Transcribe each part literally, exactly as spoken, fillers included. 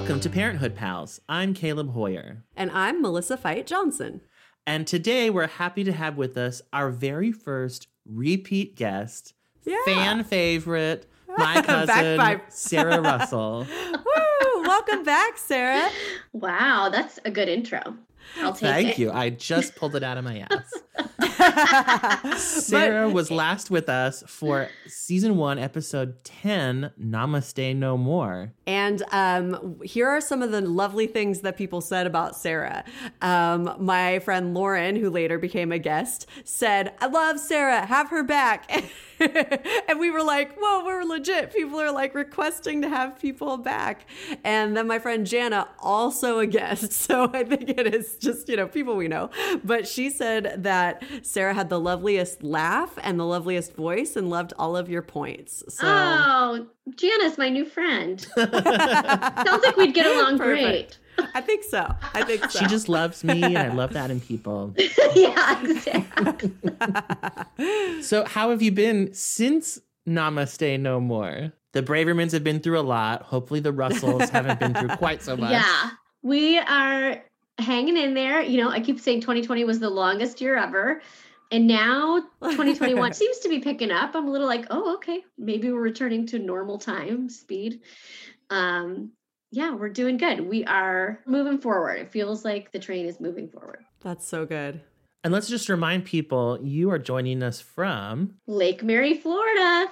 Welcome to Parenthood Pals. I'm Caleb Hoyer. And I'm Melissa Fite Johnson. And today we're happy to have with us our very first repeat guest, yeah. fan favorite, my cousin, Sarah Russell. Woo! Welcome back, Sarah. Wow, that's a good intro. I'll take Thank it. Thank you. I just pulled it out of my ass. Sarah but, was last with us for season one, episode ten, Namaste No More. And um, here are some of the lovely things that people said about Sarah. Um, my friend Lauren, who later became a guest, said, I love Sarah. Have her back. And we were like, whoa, we're legit. People are like requesting to have people back. And then my friend Jana, also a guest. So I think it is just, you know, people we know. But she said that Sarah had the loveliest laugh and the loveliest voice and loved all of your points. So, oh, Janice, my new friend. Sounds like we'd get along Perfect. Great. I think so. I think so. She just loves me and I love that in people. Yeah, exactly. So how have you been since Namaste No More? The Bravermans have been through a lot. Hopefully the Russells haven't been through quite so much. Yeah, we are hanging in there. You know, I keep saying twenty twenty was the longest year ever. And now twenty twenty-one seems to be picking up. I'm a little like, oh, okay. Maybe we're returning to normal time speed. Um, yeah, we're doing good. We are moving forward. It feels like the train is moving forward. That's so good. And let's just remind people, you are joining us from Lake Mary, Florida.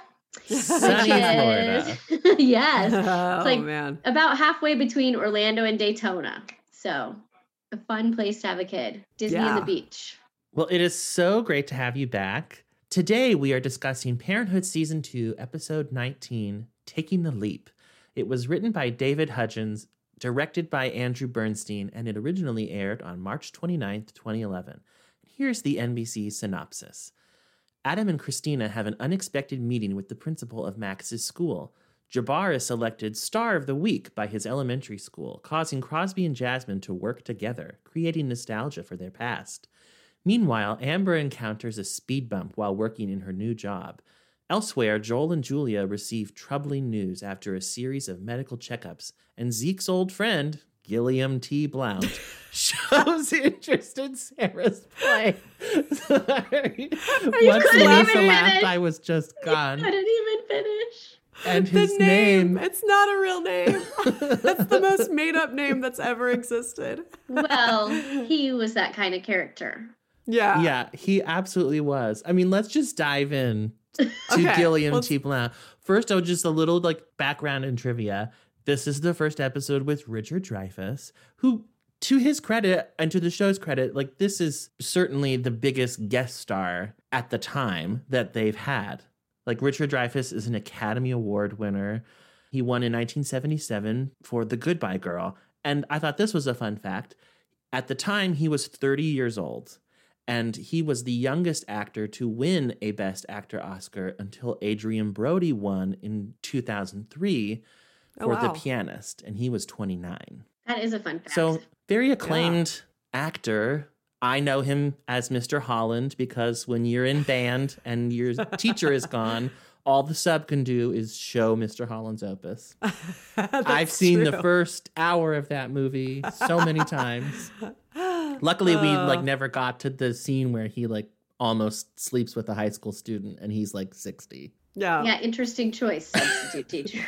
Sunny Florida. Yes. Oh, it's like man. About halfway between Orlando and Daytona. So a fun place to have a kid. Disney yeah. and the beach. Well, it is so great to have you back. Today, we are discussing Parenthood Season two, Episode nineteen, Taking the Leap. It was written by David Hudgens, directed by Andrew Bernstein, and it originally aired on March twenty-ninth, twenty eleven. Here's the N B C synopsis. Adam and Christina have an unexpected meeting with the principal of Max's school. Jabbar is selected Star of the Week by his elementary school, causing Crosby and Jasmine to work together, creating nostalgia for their past. Meanwhile, Amber encounters a speed bump while working in her new job. Elsewhere, Joel and Julia receive troubling news after a series of medical checkups, and Zeke's old friend, Gilliam T. Blount, shows interest in Sarah's play. Sorry. Once Melissa laughed, I was just gone. I didn't even finish. And his the name, name. It's not a real name. That's the most made-up name that's ever existed. Well, he was that kind of character. Yeah. Yeah, he absolutely was. I mean, let's just dive in to okay, Gilliam well, T. Blount. First, oh, just a little like background and trivia. This is the first episode with Richard Dreyfuss, who, to his credit and to the show's credit, like this is certainly the biggest guest star at the time that they've had. Like, Richard Dreyfuss is an Academy Award winner. He won in nineteen seventy-seven for The Goodbye Girl. And I thought this was a fun fact. At the time, he was thirty years old, and he was the youngest actor to win a Best Actor Oscar until Adrien Brody won in two thousand three for oh, wow. The Pianist, and he was twenty-nine. That is a fun fact. So, very acclaimed yeah. actor. I know him as Mister Holland because when you're in band and your teacher is gone, all the sub can do is show Mister Holland's opus. I've seen true. the first hour of that movie so many times. Luckily, uh, we like never got to the scene where he like almost sleeps with a high school student and he's like sixty. Yeah. Yeah, interesting choice, substitute teacher.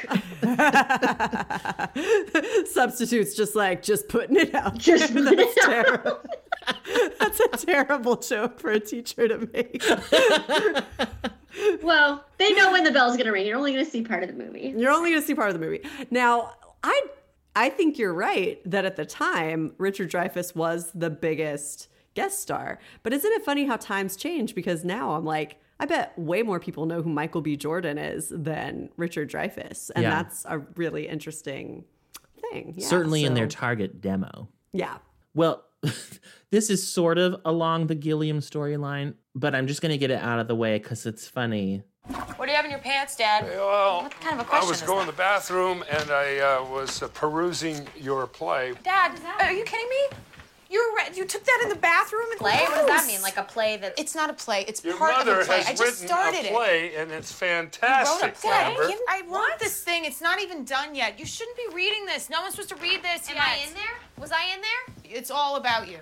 Substitutes just like, just putting it out. Just putting That's it terrible. Out. That's a terrible joke for a teacher to make. Well, they know when the bell's going to ring. You're only going to see part of the movie. You're only going to see part of the movie. Now, I I think you're right that at the time, Richard Dreyfuss was the biggest guest star. But isn't it funny how times change? Because now I'm like, I bet way more people know who Michael B. Jordan is than Richard Dreyfuss. And yeah. that's a really interesting thing. Yeah, Certainly so. In their target demo. Yeah. Well, this is sort of along the Gilliam storyline, but I'm just going to get it out of the way because it's funny. What do you have in your pants, Dad? Well, what kind of a question I was going to the bathroom and I uh, was uh, perusing your play. Dad, are you kidding me? You're right. You took that in the bathroom and play. Gross. What does that mean? Like a play that it's not a play. It's Your part of a play. I just started it. Your mother has written a play, and it's fantastic. You wrote a play. Amber. I want this thing. It's not even done yet. You shouldn't be reading this. No one's supposed to read this yet. Am I in there? Was I in there? It's all about you.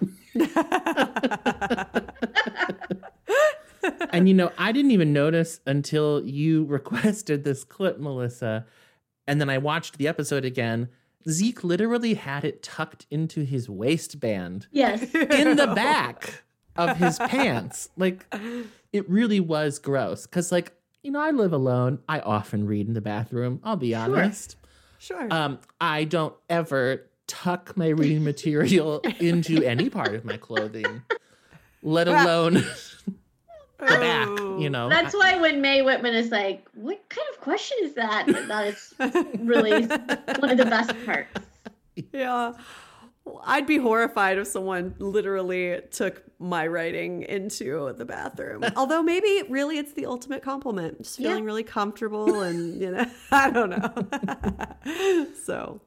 And you know, I didn't even notice until you requested this clip, Melissa. And then I watched the episode again. Zeke literally had it tucked into his waistband. Yes. In the back of his pants. Like, it really was gross. Because, like, you know, I live alone. I often read in the bathroom. I'll be honest. Sure. sure. Um, I don't ever tuck my reading material into any part of my clothing, let alone... the back, you know. That's why when Mae Whitman is like, what kind of question is that? That is really one of the best parts. Yeah. I'd be horrified if someone literally took my writing into the bathroom. Although maybe really it's the ultimate compliment. Just feeling yeah. really comfortable and, you know, I don't know. So.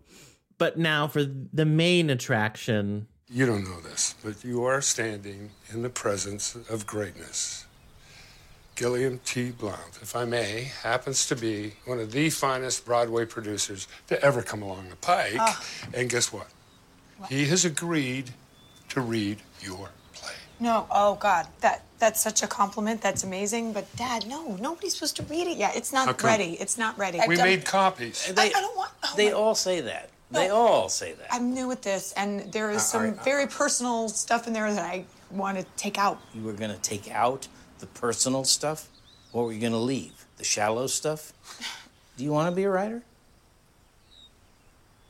But now for the main attraction. You don't know this, but you are standing in the presence of greatness. Gilliam T. Blount, if I may, happens to be one of the finest Broadway producers to ever come along the pike. Oh. And guess what? what? He has agreed to read your play. No, oh, God, that that's such a compliment. That's amazing. But, Dad, no, nobody's supposed to read it yet. It's not ready. It's not ready. We made copies. They, I, I don't want... Oh they my. all say that. No, they all say that. I'm new at this, and there is uh, some right, very uh, personal stuff in there that I want to take out. You were going to take out? The personal stuff? What were you going to leave? The shallow stuff? Do you want to be a writer?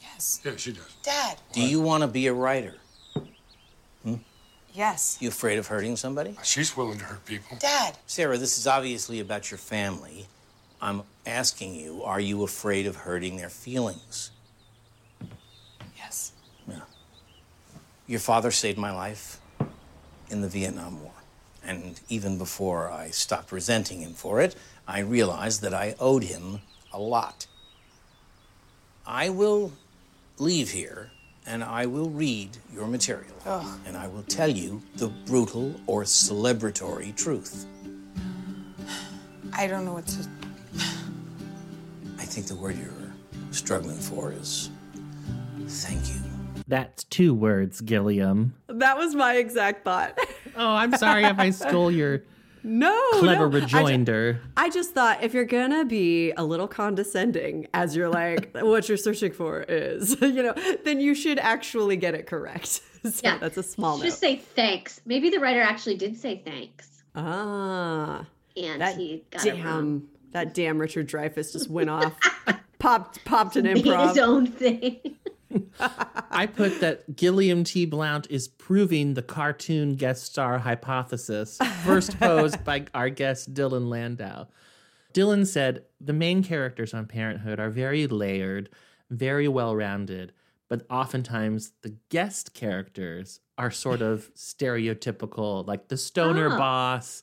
Yes. Yeah, she does. Dad. What? Do you want to be a writer? Hmm? Yes. You afraid of hurting somebody? She's willing to hurt people. Dad. Sarah, this is obviously about your family. I'm asking you, are you afraid of hurting their feelings? Yes. Yeah. Your father saved my life in the Vietnam War. And even before I stopped resenting him for it, I realized that I owed him a lot. I will leave here, and I will read your material. Oh. And I will tell you the brutal or celebratory truth. I don't know what to... I think the word you're struggling for is thank you. That's two words, Gilliam. That was my exact thought. Oh, I'm sorry if I stole your no, clever no. rejoinder. I just, I just thought if you're going to be a little condescending as you're like, what you're searching for is, you know, then you should actually get it correct. So yeah. That's a small note. Just say thanks. Maybe the writer actually did say thanks. Ah. And he got damn, it wrong. That damn Richard Dreyfuss just went off, popped, popped an improv. Made his own thing. I put that Gilliam T. Blount is proving the cartoon guest star hypothesis, first posed by our guest Dylan Landau. Dylan said, the main characters on Parenthood are very layered, very well-rounded, but oftentimes the guest characters are sort of stereotypical, like the stoner oh. boss,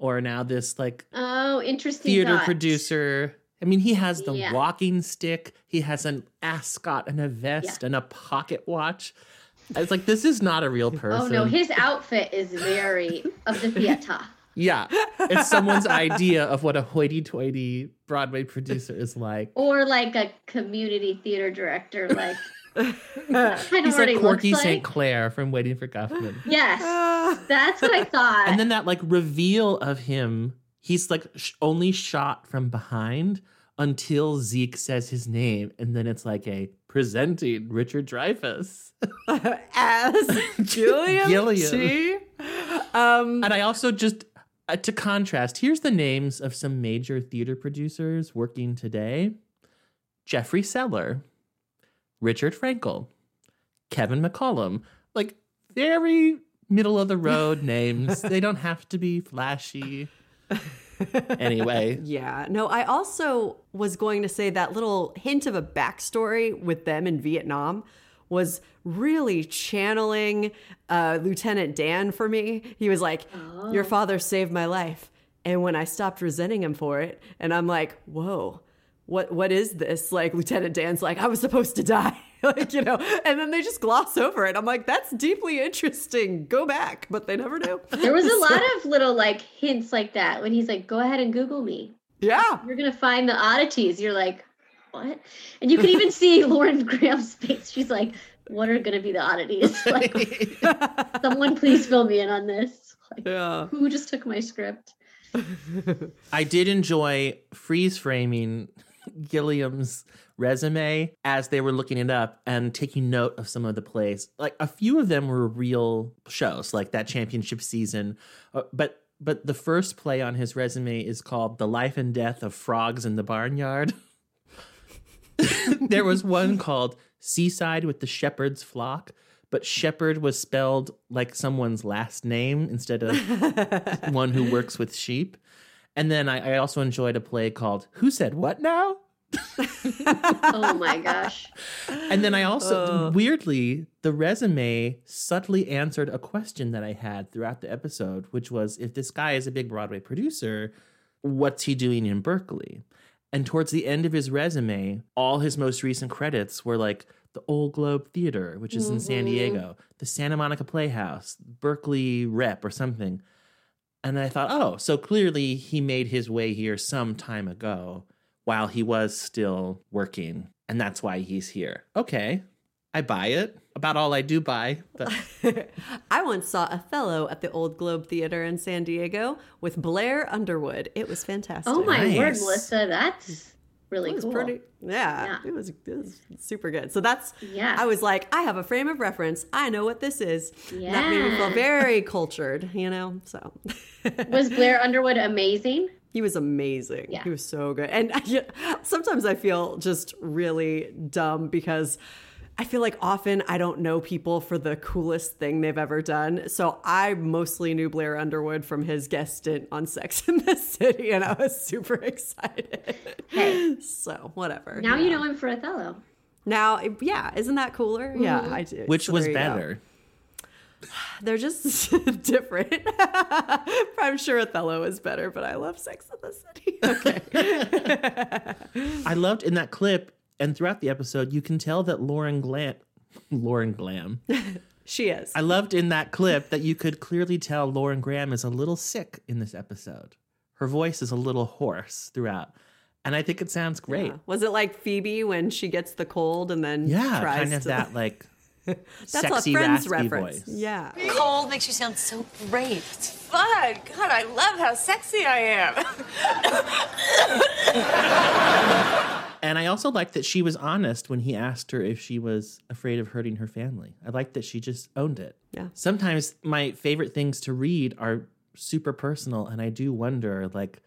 or now this like oh, interesting theater thought. producer. I mean, he has the yeah. walking stick. He has an ascot and a vest yeah. and a pocket watch. It's like, this is not a real person. Oh, no, his outfit is very of the theater. Yeah, it's someone's idea of what a hoity-toity Broadway producer is like. Or like a community theater director, like... I He's like Corky Saint Like. Clair from Waiting for Guffman. Yes, that's what I thought. And then that, like, reveal of him... He's like sh- only shot from behind until Zeke says his name. And then it's like a presenting Richard Dreyfuss as Gilliam, Gilliam T. Um, and I also just, uh, to contrast, here's the names of some major theater producers working today. Jeffrey Seller, Richard Frankel, Kevin McCollum. Like very middle of the road names. They don't have to be flashy. Anyway. Yeah. No, I also was going to say that little hint of a backstory with them in Vietnam was really channeling uh, Lieutenant Dan for me. He was like, oh. your father saved my life. And when I stopped resenting him for it, and I'm like, whoa, what what is this? Like, Lieutenant Dan's like, I was supposed to die. Like, you know, and then they just gloss over it. I'm like, that's deeply interesting. Go back. But they never do. There was a so, lot of little like hints like that when he's like, go ahead and Google me. Yeah. You're going to find the oddities. You're like, what? And you can even see Lauren Graham's face. She's like, what are going to be the oddities? Like, someone please fill me in on this. Like, yeah. Who just took my script? I did enjoy freeze framing Gilliam's resume as they were looking it up and taking note of some of the plays. Like a few of them were real shows, like that championship season. Uh, but but the first play on his resume is called The Life and Death of Frogs in the Barnyard. There was one called Seaside with the Shepherd's Flock, but shepherd was spelled like someone's last name instead of one who works with sheep. And then I, I also enjoyed a play called Who Said What Now? Oh my gosh. And then I also, oh. weirdly, the resume subtly answered a question that I had throughout the episode, which was, if this guy is a big Broadway producer, what's he doing in Berkeley? And towards the end of his resume, all his most recent credits were like the Old Globe Theater, which is mm-hmm. in San Diego, the Santa Monica Playhouse, Berkeley Rep or something. And I thought, oh, so clearly he made his way here some time ago, while he was still working, and that's why he's here. Okay, I buy it. About all I do buy. But. I once saw Othello at the Old Globe Theater in San Diego with Blair Underwood. It was fantastic. Oh my nice. word, Melissa, that's really it was cool. Pretty, yeah, yeah. It, was, it was super good. So that's, yeah. I was like, I have a frame of reference. I know what this is. Yeah. That made me feel very cultured, you know, so. Was Blair Underwood amazing? He was amazing. Yeah. He was so good. And I, sometimes I feel just really dumb because I feel like often I don't know people for the coolest thing they've ever done. So I mostly knew Blair Underwood from his guest stint on Sex and the City, and I was super excited. Hey. So whatever. Now yeah. you know him for Othello. Now, yeah. Isn't that cooler? Mm-hmm. Yeah. I do. Which so was better? Go. They're just different. I'm sure Othello is better, but I love Sex and the City. Okay. I loved in that clip and throughout the episode, you can tell that Lauren Glam, Lauren Glam. She is. I loved in that clip that you could clearly tell Lauren Graham is a little sick in this episode. Her voice is a little hoarse throughout. And I think it sounds great. Yeah. Was it like Phoebe when she gets the cold and then yeah, tries kind of to that like... That's sexy, a Friends reference. Voice. Yeah. Cold makes you sound so brave. It's fun. God, I love how sexy I am. And I also liked that she was honest when he asked her if she was afraid of hurting her family. I liked that she just owned it. Yeah. Sometimes my favorite things to read are super personal, and I do wonder, like,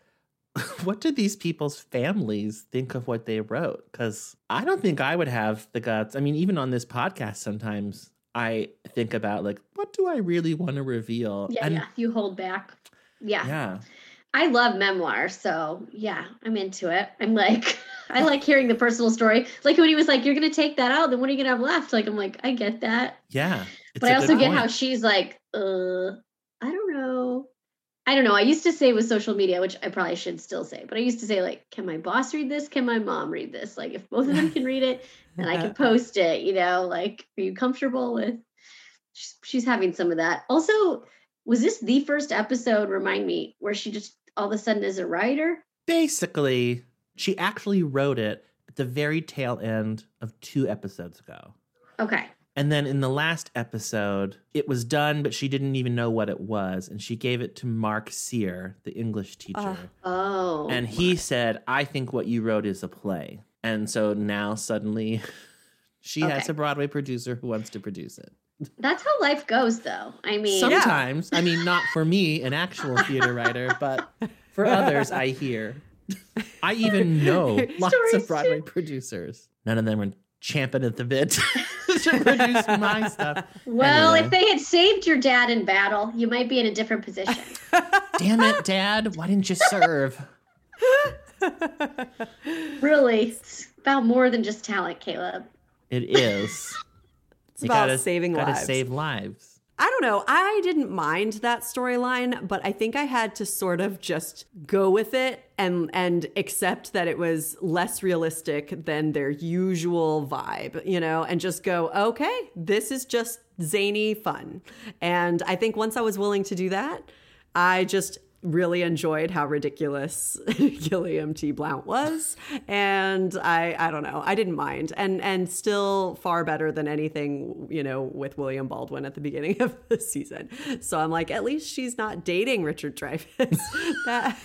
what do these people's families think of what they wrote? Because I don't think I would have the guts. I mean, even on this podcast, sometimes I think about, like, what do I really want to reveal? Yeah, and, yeah. You hold back. Yeah. Yeah. I love memoir. So, yeah, I'm into it. I'm like, I like hearing the personal story. Like when he was like, you're going to take that out, then what are you going to have left? Like, I'm like, I get that. Yeah. But I also get point. How she's like, uh, I don't know. I don't know. I used to say with social media, which I probably should still say, but I used to say, like, can my boss read this? Can my mom read this? Like, if both of them can read it and I can post it, you know, like, are you comfortable with? She's, she's having some of that. Also, was this the first episode, remind me, where she just all of a sudden is a writer? Basically, she actually wrote it at the very tail end of two episodes ago. Okay. And then in the last episode, it was done, but she didn't even know what it was. And she gave it to Mark Sear, the English teacher. Uh, oh. And he my. said, I think what you wrote is a play. And so now suddenly she okay. has a Broadway producer who wants to produce it. That's how life goes, though. I mean, sometimes. Yeah. I mean, not for me, an actual theater writer, but for others, I hear. I even know lots Story of Broadway too. producers. None of them are champing at the bit. To produce my stuff. Well, anyway. If they had saved your dad in battle, you might be in a different position. Damn it, Dad. Why didn't you serve? Really, it's about more than just talent, Caleb. It is. It's you about gotta, saving gotta lives. Gotta save lives. I don't know. I didn't mind that storyline, but I think I had to sort of just go with it and and accept that it was less realistic than their usual vibe, you know, and just go, okay, this is just zany fun. And I think once I was willing to do that, I just really enjoyed how ridiculous Gilliam T. Blount was. And I, I don't know, I didn't mind. And and still far better than anything, you know, with William Baldwin at the beginning of the season. So I'm like, at least she's not dating Richard Dreyfuss. that,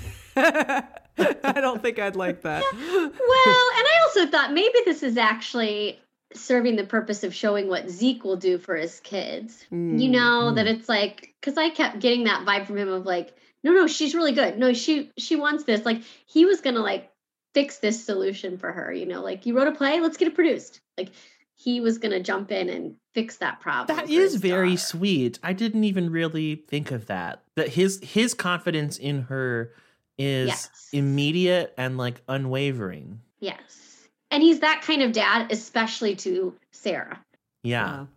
I don't think I'd like that. Yeah. Well, and I also thought maybe this is actually serving the purpose of showing what Zeke will do for his kids. Mm. You know, mm. that it's like, because I kept getting that vibe from him of like, no, no, she's really good. No, she, she wants this. Like he was going to like fix this solution for her, you know, like you wrote a play, let's get it produced. Like he was going to jump in and fix that problem. That is very sweet. I didn't even really think of that, that his, his confidence in her is yes. immediate and like unwavering. Yes. And he's that kind of dad, especially to Sarah. Yeah. Wow.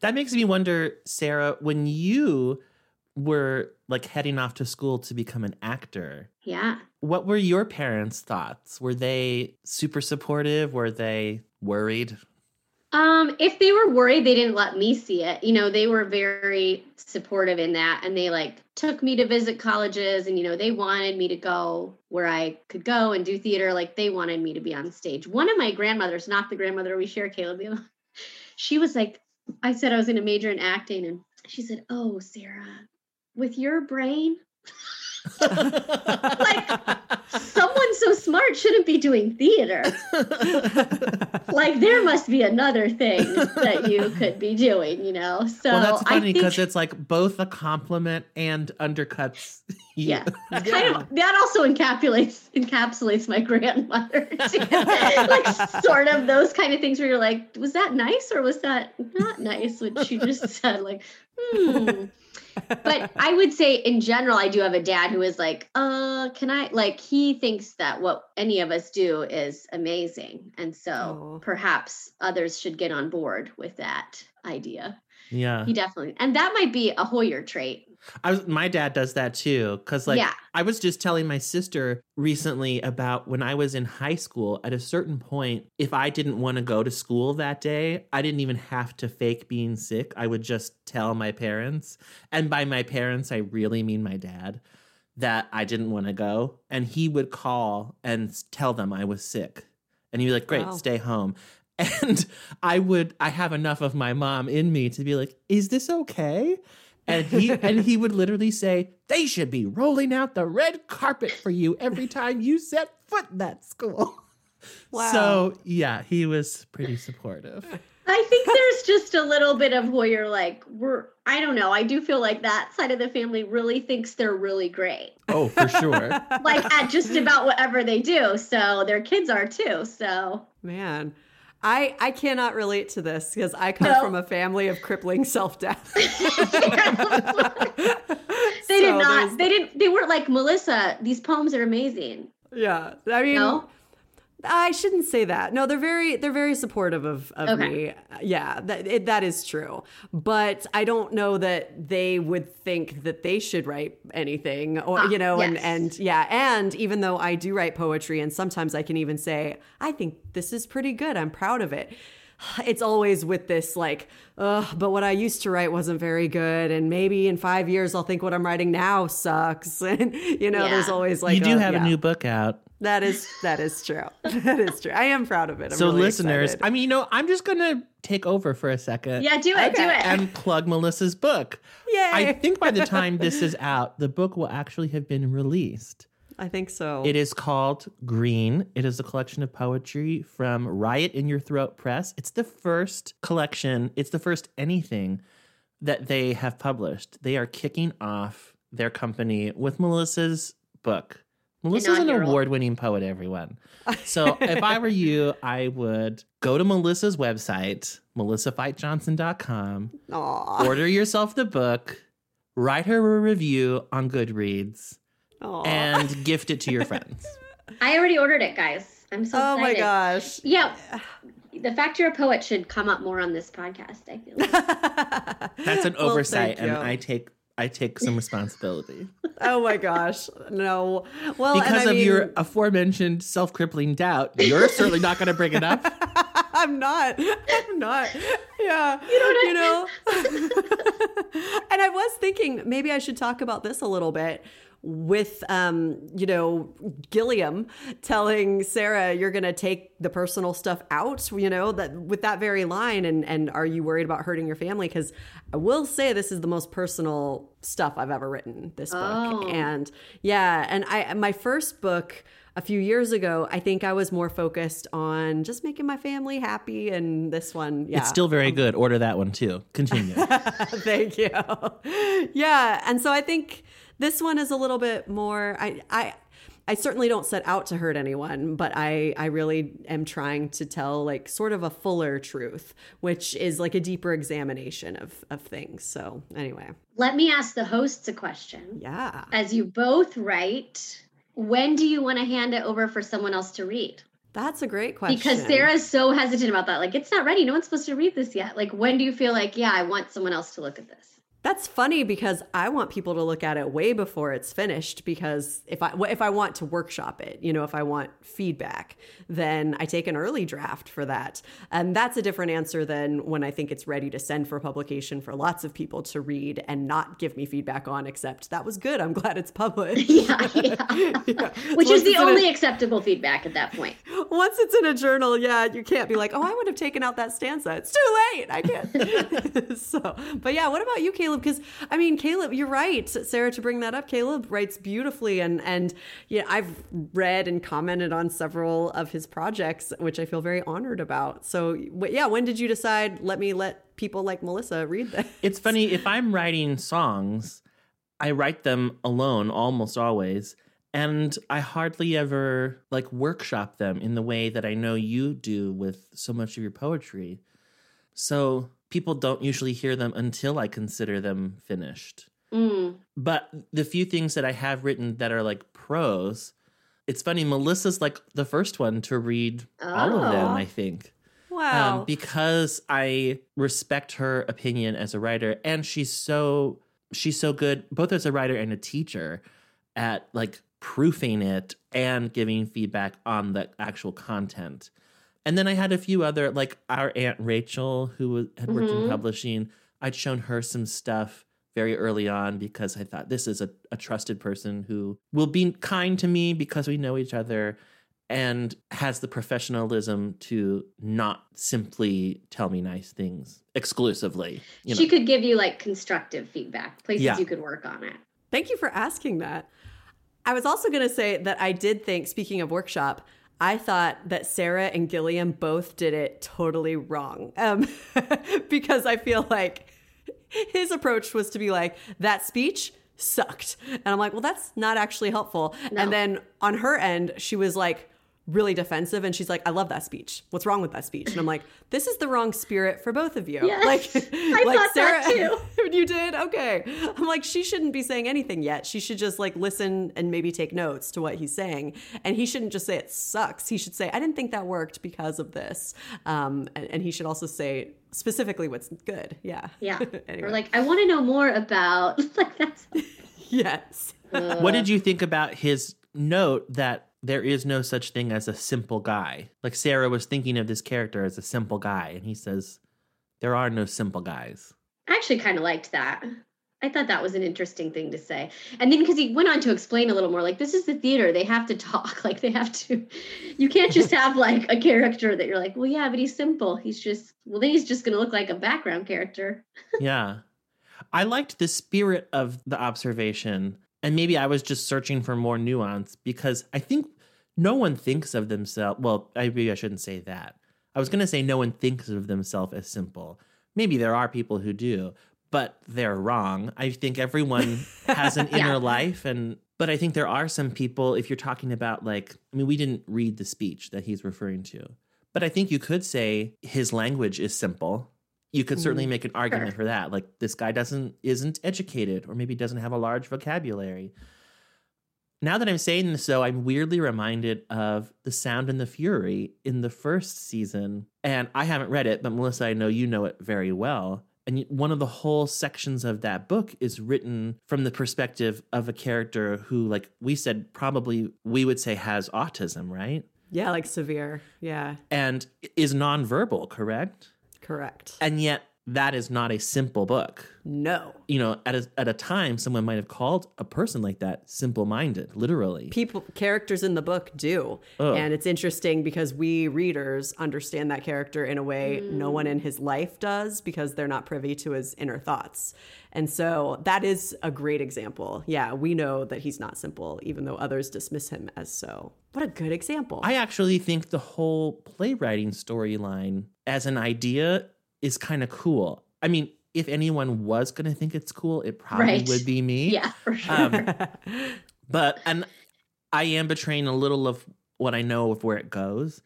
That makes me wonder, Sarah, when you were like heading off to school to become an actor. Yeah. What were your parents' thoughts? Were they super supportive? Were they worried? Um, if they were worried, they didn't let me see it. You know, they were very supportive in that. And they like took me to visit colleges and, you know, they wanted me to go where I could go and do theater. Like they wanted me to be on stage. One of my grandmothers, not the grandmother we share, Caleb, she was like, I said I was going to major in acting. And she said, oh, Sarah, with your brain, like someone so smart shouldn't be doing theater. Like there must be another thing that you could be doing, you know? So well, that's funny because think... it's like both a compliment and undercuts. You. Yeah. yeah. Kind of, that also encapsulates, encapsulates my grandmother. Like sort of those kind of things where you're like, was that nice or was that not nice? Which you just said like, hmm. But I would say in general, I do have a dad who is like, uh, can I, like, he thinks that what any of us do is amazing. And so oh. perhaps others should get on board with that idea. Yeah, he definitely. And that might be a Hoyer trait. I was, my dad does that too. Cause like, yeah. I was just telling my sister recently about when I was in high school, at a certain point, if I didn't want to go to school that day, I didn't even have to fake being sick. I would just tell my parents. And by my parents, I really mean my dad, that I didn't want to go. And he would call and tell them I was sick. And he'd be like, great, wow. stay home. And I would, I have enough of my mom in me to be like, is this okay? And he and he would literally say, they should be rolling out the red carpet for you every time you set foot in that school. Wow. So, yeah, he was pretty supportive. I think there's just a little bit of Hoyer, like, we're, I don't know. I do feel like that side of the family really thinks they're really great. Oh, for sure. Like at just about whatever they do. So their kids are too. So, man. I, I cannot relate to this because I come no. from a family of crippling self-doubt. they so did not. They didn't. They weren't like, Melissa, these poems are amazing. Yeah. I mean, no? I shouldn't say that. No, they're very they're very supportive of, of okay. me. Yeah, that it, that is true. But I don't know that they would think that they should write anything or, ah, you know, yes. and, and yeah. And even though I do write poetry and sometimes I can even say, I think this is pretty good. I'm proud of it. It's always with this like, oh, but what I used to write wasn't very good. And maybe in five years, I'll think what I'm writing now sucks. And, you know, yeah. there's always like, you do a, have yeah. a new book out. That is that is true. That is true. I am proud of it. I'm so really listeners, excited. I mean, you know, I'm just going to take over for a second. Yeah, do it, okay. do it. And plug Melissa's book. Yay. I think by the time this is out, the book will actually have been released. I think so. It is called Green. It is a collection of poetry from Riot in Your Throat Press. It's the first collection. It's the first anything that they have published. They are kicking off their company with Melissa's book. Melissa's an award-winning poet, everyone. So if I were you, I would go to Melissa's website, melissa fite johnson dot com, Aww. Order yourself the book, write her a review on Goodreads, Aww. And gift it to your friends. I already ordered it, guys. I'm so oh excited. Oh, my gosh. Yeah. The fact you're a poet should come up more on this podcast, I feel like. That's an oversight, well, and I take I take some responsibility. Oh my gosh. No. Well, because and I of mean, your aforementioned self-crippling doubt, you're certainly not going to bring it up. I'm not. I'm not. Yeah. You, don't you know. And I was thinking maybe I should talk about this a little bit with, um, you know, Gilliam telling Sarah, you're going to take the personal stuff out, you know, that with that very line. And, and are you worried about hurting your family? Because I will say this is the most personal stuff I've ever written, this oh. book. And yeah. And I, my first book a few years ago, I think I was more focused on just making my family happy. And this one, yeah. It's still very um, good. Order that one too. Continue. Thank you. Yeah. And so I think this one is a little bit more, I, I, I certainly don't set out to hurt anyone, but I, I really am trying to tell like sort of a fuller truth, which is like a deeper examination of, of things. So anyway. Let me ask the hosts a question. Yeah. As you both write, when do you want to hand it over for someone else to read? That's a great question. Because Sarah's so hesitant about that. Like, it's not ready. No one's supposed to read this yet. Like, when do you feel like, yeah, I want someone else to look at this? That's funny because I want people to look at it way before it's finished, because if I if I want to workshop it, you know, if I want feedback, then I take an early draft for that. And that's a different answer than when I think it's ready to send for publication for lots of people to read and not give me feedback on, except that was good. I'm glad it's published. Yeah, yeah. Yeah. Which is the only a, acceptable feedback at that point. Once it's in a journal, yeah, you can't be like, oh, I would have taken out that stanza. It's too late. I can't. So, but yeah, what about you, Kayla? Because, I mean, Caleb, you're right, Sarah, to bring that up. Caleb writes beautifully. And, and you know, I've read and commented on several of his projects, which I feel very honored about. So, yeah, when did you decide, let me let people like Melissa read this? It's funny. If I'm writing songs, I write them alone almost always. And I hardly ever, like, workshop them in the way that I know you do with so much of your poetry. So people don't usually hear them until I consider them finished. Mm. But the few things that I have written that are like prose, it's funny, Melissa's like the first one to read oh. all of them, I think. Wow. Um, because I respect her opinion as a writer, and she's so she's so good, both as a writer and a teacher, at like proofing it and giving feedback on the actual content. And then I had a few other, like our Aunt Rachel, who had worked mm-hmm. in publishing. I'd shown her some stuff very early on because I thought this is a, a trusted person who will be kind to me because we know each other and has the professionalism to not simply tell me nice things exclusively. You know? She could give you like constructive feedback, places yeah. you could work on it. Thank you for asking that. I was also going to say that I did think, speaking of workshop, I thought that Sarah and Gilliam both did it totally wrong um, because I feel like his approach was to be like, that speech sucked. And I'm like, well, that's not actually helpful. No. And then on her end, she was like really defensive. And she's like, I love that speech. What's wrong with that speech? And I'm like, this is the wrong spirit for both of you. Yes, like, I like thought Sarah, that too. You did? Okay. I'm like, she shouldn't be saying anything yet. She should just like listen and maybe take notes to what he's saying. And he shouldn't just say it sucks. He should say, I didn't think that worked because of this. Um, and, and he should also say specifically what's good. Yeah. Yeah. Anyway. Or like, I want to know more about like that's yes. Uh. What did you think about his note that there is no such thing as a simple guy? Like Sarah was thinking of this character as a simple guy, and he says, there are no simple guys. I actually kind of liked that. I thought that was an interesting thing to say. And then because he went on to explain a little more, like, this is the theater. They have to talk. Like, they have to. You can't just have, like, a character that you're like, well, yeah, but he's simple. He's just, well, then he's just going to look like a background character. Yeah. I liked the spirit of the observation. And maybe I was just searching for more nuance, because I think no one thinks of themselves. Well, I, maybe I shouldn't say that. I was going to say no one thinks of themselves as simple. Maybe there are people who do, but they're wrong. I think everyone has an yeah. inner life. and But I think there are some people, if you're talking about like, I mean, we didn't read the speech that he's referring to, but I think you could say his language is simple. You could certainly make an argument sure. for that. Like, this guy doesn't isn't educated, or maybe doesn't have a large vocabulary. Now that I'm saying this, though, I'm weirdly reminded of The Sound and the Fury in the first season. And I haven't read it, but Melissa, I know you know it very well. And one of the whole sections of that book is written from the perspective of a character who, like we said, probably we would say has autism, right? Yeah, like severe. Yeah. And is nonverbal, correct? Correct. And yet that is not a simple book. No. You know, at a, at a time, someone might have called a person like that simple-minded, literally. People, characters in the book do. Oh. And it's interesting because we readers understand that character in a way mm. no one in his life does because they're not privy to his inner thoughts. And so that is a great example. Yeah, we know that he's not simple, even though others dismiss him as so. What a good example. I actually think the whole playwriting storyline as an idea is kind of cool. I mean, if anyone was going to think it's cool, it probably right. would be me. Yeah, for sure. Um, but and I am betraying a little of what I know of where it goes.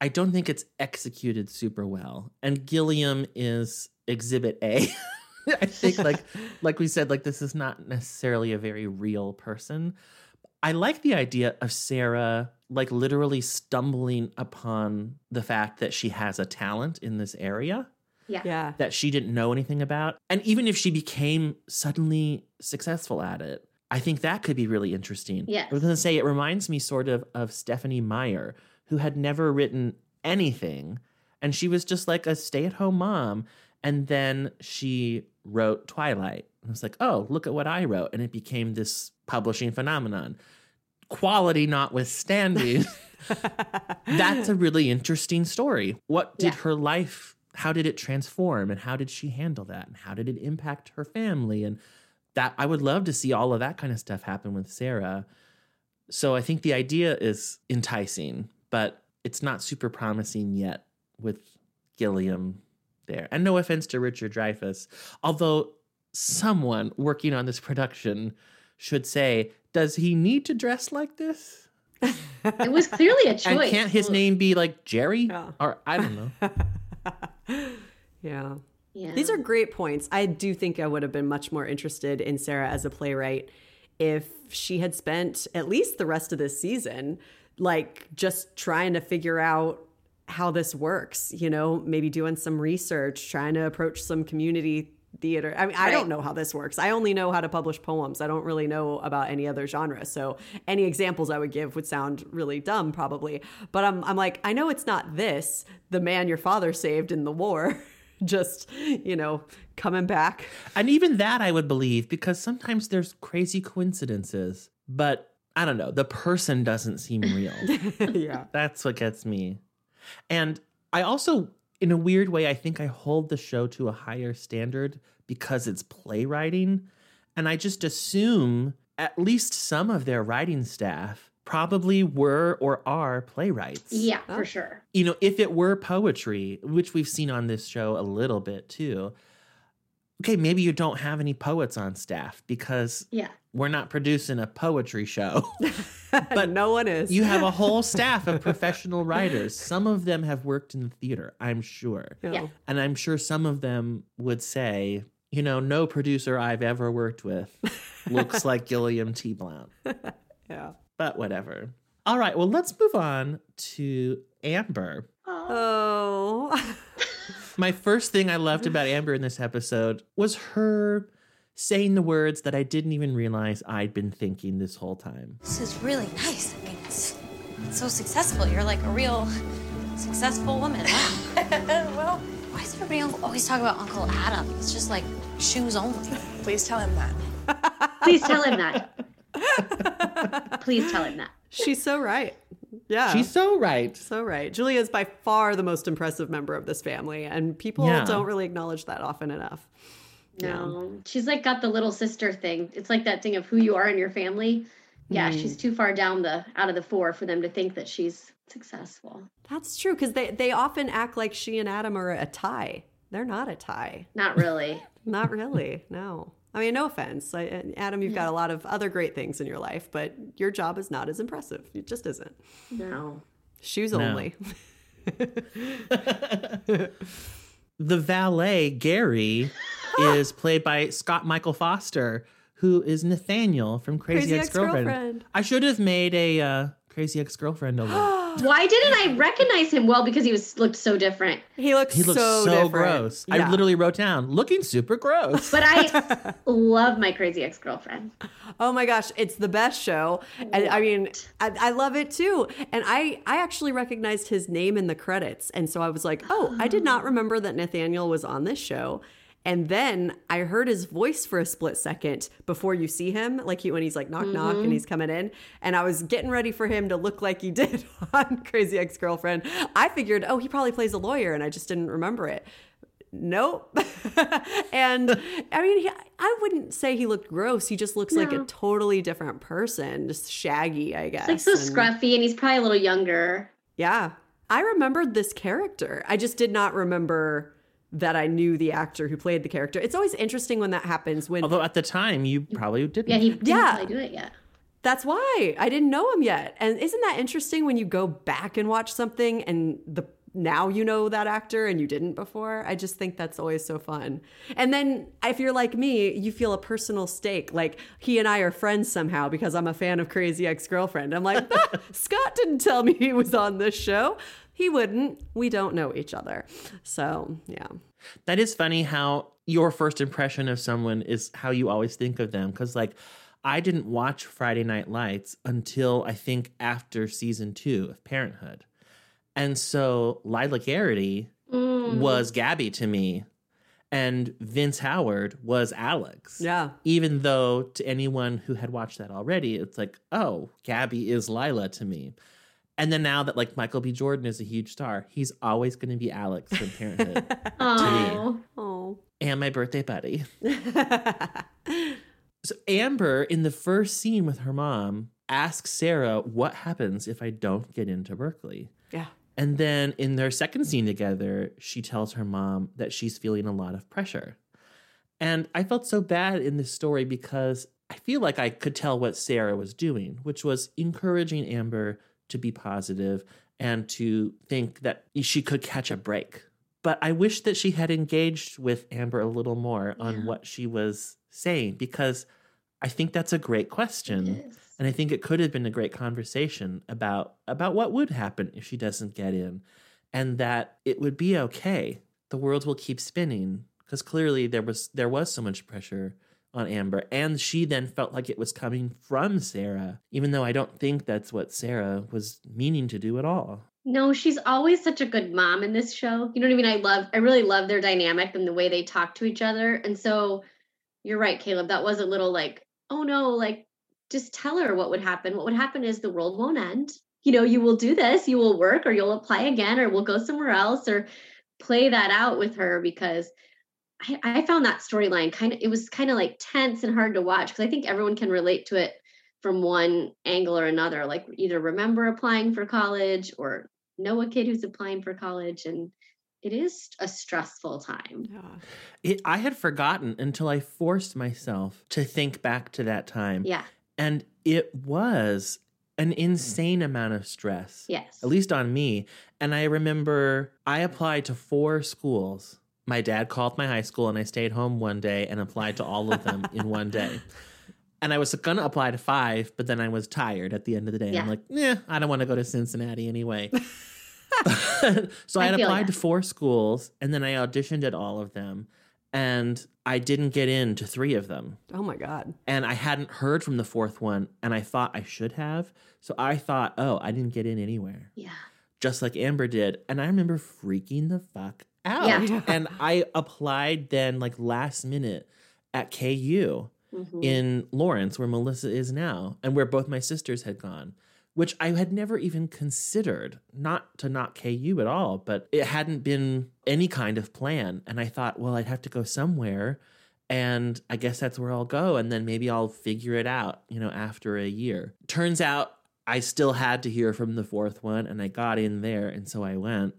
I don't think it's executed super well. And Gilliam is exhibit A. I think, like like we said, like this is not necessarily a very real person. I like the idea of Sarah like literally stumbling upon the fact that she has a talent in this area. Yeah. yeah. That she didn't know anything about. And even if she became suddenly successful at it, I think that could be really interesting. Yeah. I was going to say, it reminds me sort of of Stephanie Meyer, who had never written anything. And she was just like a stay-at-home mom. And then she wrote Twilight. And I was like, oh, look at what I wrote. And it became this publishing phenomenon. Quality notwithstanding, that's a really interesting story. What did yeah. her life, how did it transform, and how did she handle that, and how did it impact her family? And that I would love to see all of that kind of stuff happen with Sarah. So I think the idea is enticing, but it's not super promising yet with Gilliam there. And no offense to Richard Dreyfuss, although someone working on this production should say, does he need to dress like this? It was clearly a choice. And can't his name be like Jerry? Oh. Or I don't know. yeah. yeah. These are great points. I do think I would have been much more interested in Sarah as a playwright if she had spent at least the rest of this season, like just trying to figure out how this works, you know, maybe doing some research, trying to approach some community theater. I mean, right. I don't know how this works. I only know how to publish poems. I don't really know about any other genre. So any examples I would give would sound really dumb probably. But I'm I'm like, I know it's not this, the man your father saved in the war, just, you know, coming back. And even that I would believe, because sometimes there's crazy coincidences. But I don't know, the person doesn't seem real. yeah. That's what gets me. And I also, in a weird way, I think I hold the show to a higher standard because it's playwriting. And I just assume at least some of their writing staff probably were or are playwrights. Yeah, for sure. You know, if it were poetry, which we've seen on this show a little bit too, okay, maybe you don't have any poets on staff because yeah. we're not producing a poetry show. But no one is. You have a whole staff of professional writers. Some of them have worked in the theater, I'm sure. Yeah. And I'm sure some of them would say, you know, no producer I've ever worked with looks like Gilliam T. Blount. yeah. But whatever. All right, well, let's move on to Amber. Oh. My first thing I loved about Amber in this episode was her saying the words that I didn't even realize I'd been thinking this whole time. This is really nice. I mean, it's, it's so successful. You're like a real successful woman. Well, why does everybody always talk about Uncle Adam? It's just like shoes only. Please tell him that. Please tell him that. Please tell him that. She's so right. Yeah. She's so right. So right. Julia is by far the most impressive member of this family, and people yeah. don't really acknowledge that often enough. No. Yeah. She's like got the little sister thing. It's like that thing of who you are in your family. Yeah, mm. she's too far down the out of the four for them to think that she's successful. That's true, because they, they often act like she and Adam are a tie. They're not a tie. Not really. Not really, no. I mean, no offense. I, Adam, you've yeah. got a lot of other great things in your life, but your job is not as impressive. It just isn't. No. Shoes no. only. The valet, Gary, is played by Scott Michael Foster, who is Nathaniel from Crazy, Crazy Ex-Girlfriend. Ex-Girlfriend. I should have made a uh, Crazy Ex-Girlfriend alert. Why didn't I recognize him? Well, because he was looked so different. He looks he looked so, so gross. Yeah. I literally wrote down, looking super gross. But I love My Crazy Ex-Girlfriend. Oh my gosh, it's the best show. And I mean, I, I love it too. And I, I actually recognized his name in the credits. And so I was like, oh, I did not remember that Nathaniel was on this show. And then I heard his voice for a split second before you see him, like he, when he's like, knock, mm-hmm. knock, and he's coming in. And I was getting ready for him to look like he did on Crazy Ex-Girlfriend. I figured, oh, he probably plays a lawyer, and I just didn't remember it. Nope. And I mean, he, I wouldn't say he looked gross. He just looks no. like a totally different person, just shaggy, I guess. He's like so and, scruffy, and he's probably a little younger. Yeah. I remembered this character. I just did not remember that I knew the actor who played the character. It's always interesting when that happens. When Although at the time, you probably didn't. Yeah, he didn't yeah. really do it yet. That's why. I didn't know him yet. And isn't that interesting when you go back and watch something and the now you know that actor and you didn't before? I just think that's always so fun. And then if you're like me, you feel a personal stake. Like he and I are friends somehow because I'm a fan of Crazy Ex-Girlfriend. I'm like, ah, Scott didn't tell me he was on this show. He wouldn't. We don't know each other. So, yeah. That is funny how your first impression of someone is how you always think of them. Because, like, I didn't watch Friday Night Lights until I think after season two of Parenthood. And so Lila Garrity mm. was Gabby to me. And Vince Howard was Alex. Yeah. Even though to anyone who had watched that already, it's like, oh, Gabby is Lila to me. And then now that, like, Michael B. Jordan is a huge star, he's always going to be Alex from Parenthood to me. Aww. And my birthday buddy. So Amber, in the first scene with her mom, asks Sarah, what happens if I don't get into Berkeley? Yeah. And then in their second scene together, she tells her mom that she's feeling a lot of pressure. And I felt so bad in this story because I feel like I could tell what Sarah was doing, which was encouraging Amber to be positive and to think that she could catch a break. But I wish that she had engaged with Amber a little more yeah. on what she was saying, because I think that's a great question. And I think it could have been a great conversation about, about what would happen if she doesn't get in, and that it would be okay. The world will keep spinning, because clearly there was, there was so much pressure on Amber, and she then felt like it was coming from Sarah, even though I don't think that's what Sarah was meaning to do at all. No, she's always such a good mom in this show. You know what I mean? I love, I really love their dynamic and the way they talk to each other. And so you're right, Caleb, that was a little like, oh no, like just tell her what would happen. What would happen is the world won't end. You know, you will do this, you will work, or you'll apply again, or we'll go somewhere else, or play that out with her, because I, I found that storyline kind of, it was kind of like tense and hard to watch, because I think everyone can relate to it from one angle or another, like either remember applying for college or know a kid who's applying for college. And it is a stressful time. Yeah. It, I had forgotten until I forced myself to think back to that time. Yeah. And it was an insane amount of stress. Yes. At least on me. And I remember I applied to four schools. My dad called my high school, and I stayed home one day and applied to all of them in one day. And I was going to apply to five, but then I was tired at the end of the day. Yeah. I'm like, nah, I don't want to go to Cincinnati anyway. So I had I applied that. to four schools, and then I auditioned at all of them. And I didn't get into three of them. Oh, my God. And I hadn't heard from the fourth one, and I thought I should have. So I thought, oh, I didn't get in anywhere. Yeah. Just like Amber did. And I remember freaking the fuck out. Yeah. And I applied then like last minute at K U mm-hmm. in Lawrence, where Melissa is now, and where both my sisters had gone, which I had never even considered, not to knock K U at all, but it hadn't been any kind of plan. And I thought, well, I'd have to go somewhere, and I guess that's where I'll go. And then maybe I'll figure it out, you know, after a year. Turns out I still had to hear from the fourth one, and I got in there. And so I went,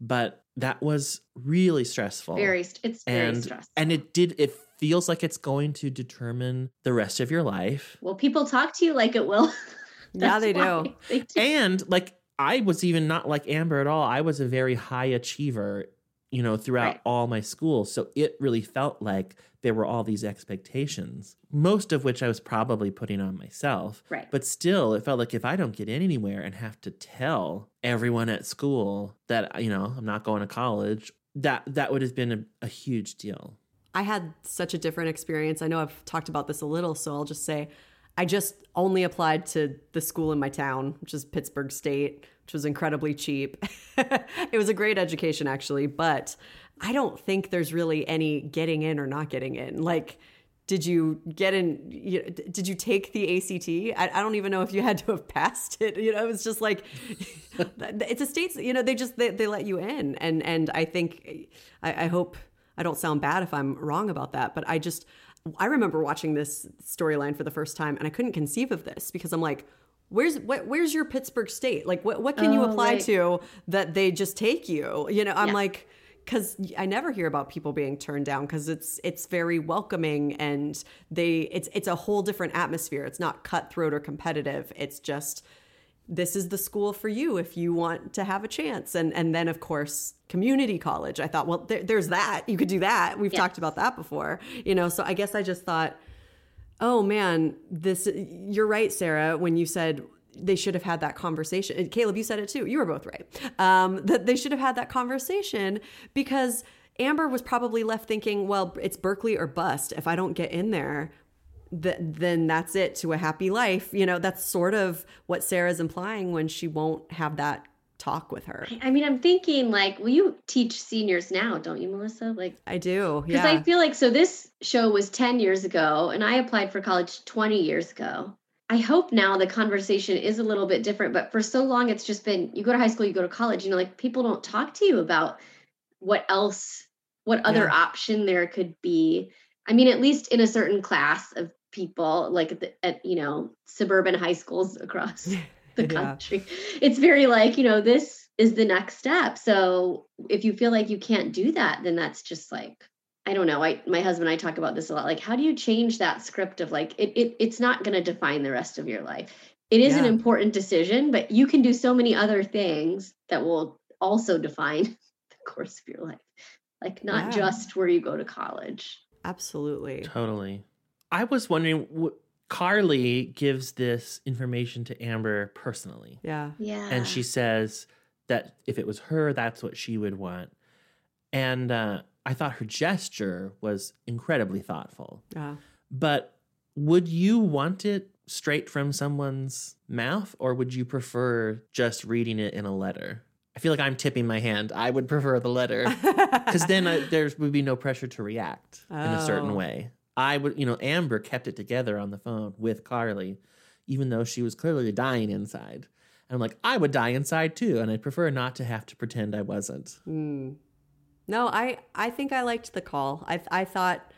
but that was really stressful. Very, it's very and, stressful. And it did, it feels like it's going to determine the rest of your life. Well, people talk to you like it will. Yeah, they do. they do. And like, I was even not like Amber at all. I was a very high achiever you know, throughout right. all my school. So it really felt like there were all these expectations, most of which I was probably putting on myself. Right. But still, it felt like if I don't get in anywhere and have to tell everyone at school that, you know, I'm not going to college, that that would have been a, a huge deal. I had such a different experience. I know I've talked about this a little, so I'll just say I just only applied to the school in my town, which is Pittsburgh State, which was incredibly cheap. It was a great education, actually, but I don't think there's really any getting in or not getting in. Like, did you get in? You know, did you take the A C T? I, I don't even know if you had to have passed it. You know, it was just like, it's a state, you know, they just, they, they let you in. And, and I think, I, I hope I don't sound bad if I'm wrong about that, but I just, I remember watching this storyline for the first time, and I couldn't conceive of this because I'm like, where's what, where's your Pittsburgh State? Like, what what can oh, you apply like, to that they just take you? You know, I'm yeah. like, because I never hear about people being turned down because it's it's very welcoming, and they it's it's a whole different atmosphere. It's not cutthroat or competitive. It's just, this is the school for you if you want to have a chance. And and then, of course, community college. I thought, well, there, there's that. You could do that. We've yeah. talked about that before. You know, so I guess I just thought, oh, man, this you're right, Sarah, when you said they should have had that conversation. And Caleb, you said it, too. You were both right. Um, that they should have had that conversation because Amber was probably left thinking, well, it's Berkeley or bust. If I don't get in there, Th- then that's it to a happy life. You know, that's sort of what Sarah's implying when she won't have that talk with her. I mean, I'm thinking like, well, you teach seniors now, don't you, Melissa? Like, I do. Because yeah. I feel like, so this show was ten years ago and I applied for college twenty years ago. I hope now the conversation is a little bit different, but for so long, it's just been, you go to high school, you go to college, you know, like people don't talk to you about what else, what other yeah. option there could be. I mean, at least in a certain class of people, like at, the, at you know suburban high schools across the country, yeah. it's very like, you know, this is the next step. So if you feel like you can't do that, then that's just like, I don't know. I my husband and I talk about this a lot. Like, how do you change that script of like it? it it's not going to define the rest of your life. It is yeah. an important decision, but you can do so many other things that will also define the course of your life. Like not wow. just where you go to college. Absolutely, totally. I was wondering, Carly gives this information to Amber personally. Yeah. Yeah. And she says that if it was her, that's what she would want. And uh, I thought her gesture was incredibly thoughtful. Yeah. But would you want it straight from someone's mouth, or would you prefer just reading it in a letter? I feel like I'm tipping my hand. I would prefer the letter because then I, there would be no pressure to react oh. in a certain way. I would, you know, Amber kept it together on the phone with Carly, even though she was clearly dying inside. And I'm like, I would die inside too, and I'd prefer not to have to pretend I wasn't. Mm. No, I, I think I liked the call. I, I thought,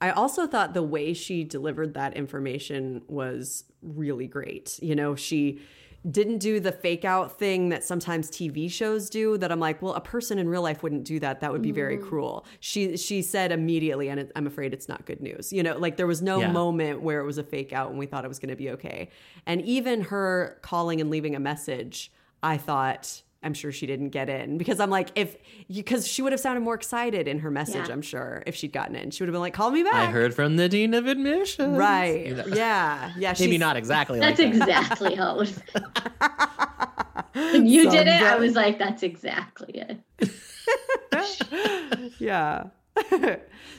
I also thought the way she delivered that information was really great. You know, she didn't do the fake out thing that sometimes T V shows do that I'm like, well, a person in real life wouldn't do that. That would be very cruel. She she said immediately, and it, I'm afraid it's not good news. You know, like there was no yeah. moment where it was a fake out and we thought it was going to be okay. And even her calling and leaving a message, I thought, I'm sure she didn't get in because I'm like, if because she would have sounded more excited in her message, yeah. I'm sure, if she'd gotten in. She would have been like, call me back. I heard from the dean of admissions. Right. You know. Yeah. Yeah. Maybe not exactly like that. That's exactly how it was. When you Someday. did it, I was like, that's exactly it. yeah.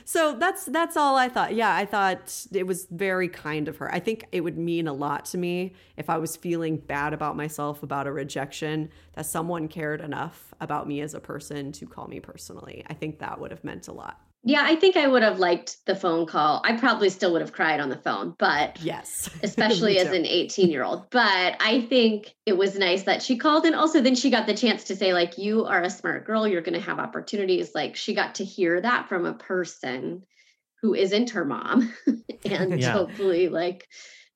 So that's that's all I thought. Yeah, I thought it was very kind of her. I think it would mean a lot to me if I was feeling bad about myself about a rejection, that someone cared enough about me as a person to call me personally. I think that would have meant a lot. Yeah, I think I would have liked the phone call. I probably still would have cried on the phone, but yes, especially as an eighteen-year-old. But I think it was nice that she called. And also then she got the chance to say, like, you are a smart girl. You're going to have opportunities. Like, she got to hear that from a person who isn't her mom. And yeah. hopefully, like,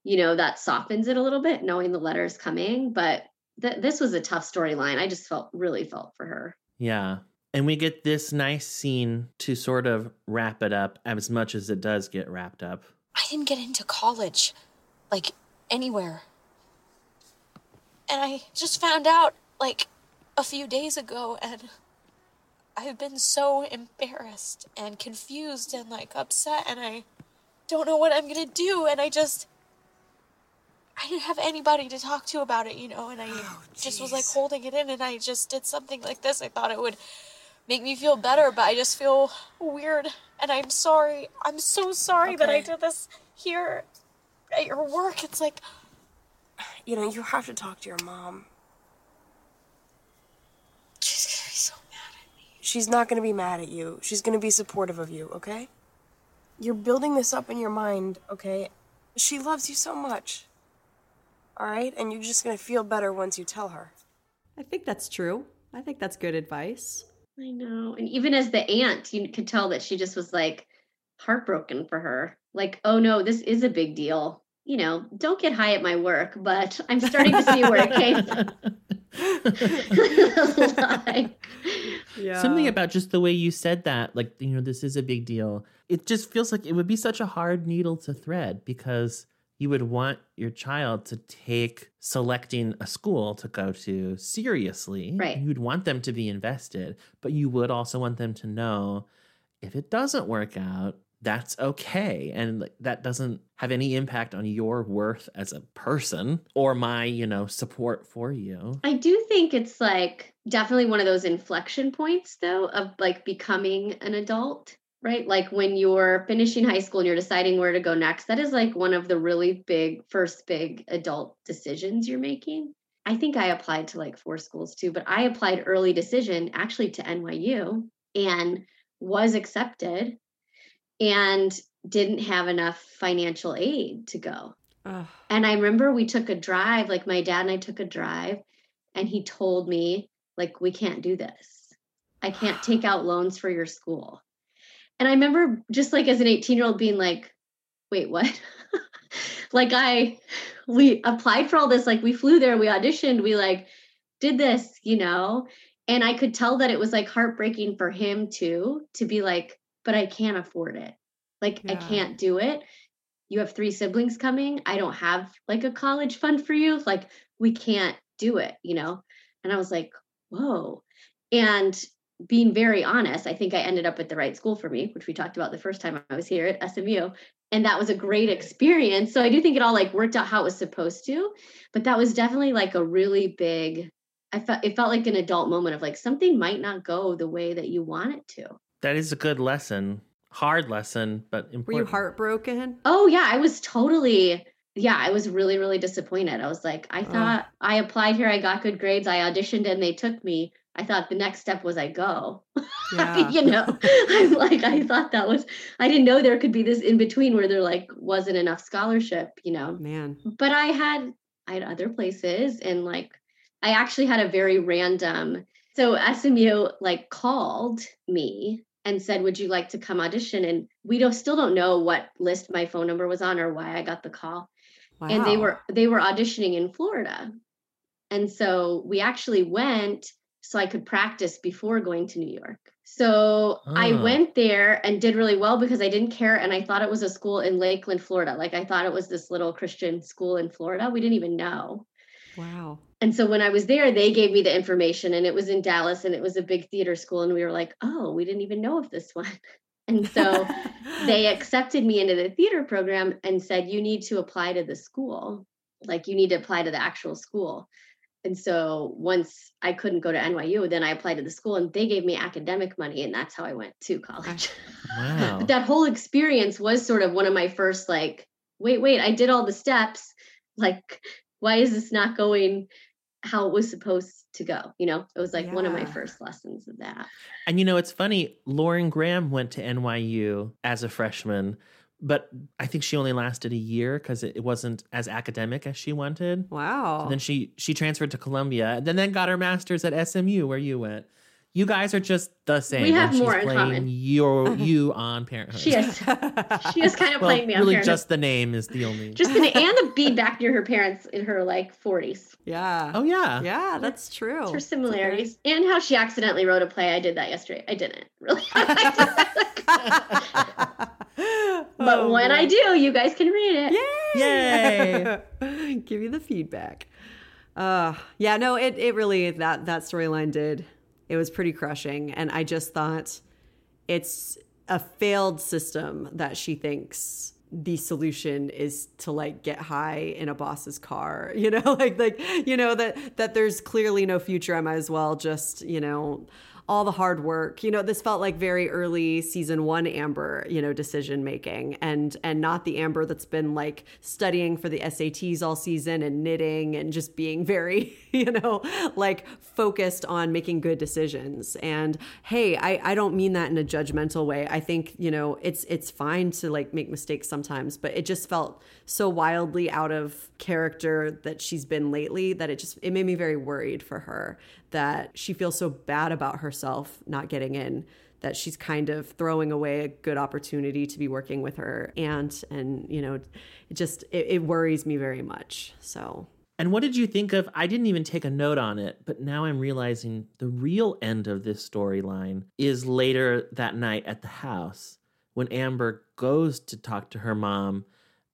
you know, that softens it a little bit, knowing the letter is coming. But th- this was a tough storyline. I just felt really felt for her. Yeah. And we get this nice scene to sort of wrap it up as much as it does get wrapped up. I didn't get into college, like, anywhere. And I just found out, like, a few days ago, and I've been so embarrassed and confused and, like, upset, and I don't know what I'm going to do, and I just, I didn't have anybody to talk to about it, you know, and I oh, just was, like, holding it in, and I just did something like this. I thought it would make me feel better, but I just feel weird, and I'm sorry. I'm so sorry okay. that I did this here at your work. It's like... You know, you have to talk to your mom. She's gonna be so mad at me. She's not gonna be mad at you. She's gonna be supportive of you, okay? You're building this up in your mind, okay? She loves you so much. All right? And you're just gonna feel better once you tell her. I think that's true. I think that's good advice. I know. And even as the aunt, you could tell that she just was, like, heartbroken for her. Like, oh, no, this is a big deal. You know, don't get high at my work, but I'm starting to see where it came from. like, yeah. Something about just the way you said that, like, you know, this is a big deal. It just feels like it would be such a hard needle to thread because you would want your child to take selecting a school to go to seriously. Right. You'd want them to be invested, but you would also want them to know if it doesn't work out, that's okay. And that doesn't have any impact on your worth as a person or my, you know, support for you. I do think it's like definitely one of those inflection points, though, of like becoming an adult, right? Like when you're finishing high school and you're deciding where to go next, that is like one of the really big, first big adult decisions you're making. I think I applied to like four schools too, but I applied early decision actually to N Y U and was accepted. And didn't have enough financial aid to go. Ugh. And I remember we took a drive, like my dad and I took a drive and he told me like, we can't do this. I can't take out loans for your school. And I remember just like as an eighteen year old being like, wait, what? like I, we applied for all this. Like we flew there, we auditioned, we like did this, you know, and I could tell that it was like heartbreaking for him too, to be like, but I can't afford it. Like, yeah. I can't do it. You have three siblings coming. I don't have like a college fund for you. Like, we can't do it, you know? And I was like, whoa. And being very honest, I think I ended up at the right school for me, which we talked about the first time I was here at S M U. And that was a great experience. So I do think it all like worked out how it was supposed to, but that was definitely like a really big, I felt, it felt like an adult moment of like, something might not go the way that you want it to. That is a good lesson. Hard lesson, but important. Were you heartbroken? Oh, yeah. I was totally, yeah, I was really, really disappointed. I was like, I thought oh. I applied here. I got good grades. I auditioned and they took me. I thought the next step was I go. Yeah. you know, I'm like, I thought that was, I didn't know there could be this in between where there like wasn't enough scholarship, you know. Man. But I had, I had other places and like, I actually had a very random, so S M U like called me and said, would you like to come audition? And we don't still don't know what list my phone number was on or why I got the call. Wow. And they were they were auditioning in Florida. And so we actually went so I could practice before going to New York. So oh. I went there and did really well because I didn't care. And I thought it was a school in Lakeland, Florida. Like I thought it was this little Christian school in Florida. We didn't even know. Wow. And so when I was there, they gave me the information and it was in Dallas and it was a big theater school. And we were like, oh, we didn't even know of this one. And so they accepted me into the theater program and said, you need to apply to the school. Like you need to apply to the actual school. And so once I couldn't go to N Y U, then I applied to the school and they gave me academic money. And that's how I went to college. Wow. But that whole experience was sort of one of my first like, wait, wait, I did all the steps. Like, why is this not going how it was supposed to go? You know, it was like yeah. one of my first lessons of that. And, you know, it's funny, Lauren Graham went to N Y U as a freshman, but I think she only lasted a year because it wasn't as academic as she wanted. Wow. So then she, she transferred to Columbia and then, then got her master's at S M U where you went. You guys are just the same. We have more in common. You're, you on Parenthood. She is. She is kind of well, playing me on really Parenthood. Really, just the name is the only. Just the name and the being back near her parents in her like forties. Yeah. Oh, yeah. Yeah, that's true. It's her similarities. And how she accidentally wrote a play. I did that yesterday. I didn't. Really. But oh, when man. I do, you guys can read it. Yay! Yay! Give you the feedback. Uh, yeah, no, it, it really, that, that storyline did It was pretty crushing. And I just thought it's a failed system that she thinks the solution is to like get high in a boss's car, you know, like, like, you know, that, that there's clearly no future. I might as well just, you know, all the hard work, you know, this felt like very early season one Amber, you know, decision making, and, and not the Amber that's been like studying for the S A Ts all season and knitting and just being very, you know, like focused on making good decisions. And hey, I, I don't mean that in a judgmental way. I think, you know, it's, it's fine to like make mistakes sometimes, but it just felt so wildly out of character that she's been lately that it just, it made me very worried for her that she feels so bad about herself. herself not getting in, that she's kind of throwing away a good opportunity to be working with her aunt. And, you know, it just, it, it worries me very much. So. And what did you think of, I didn't even take a note on it, but now I'm realizing the real end of this storyline is later that night at the house when Amber goes to talk to her mom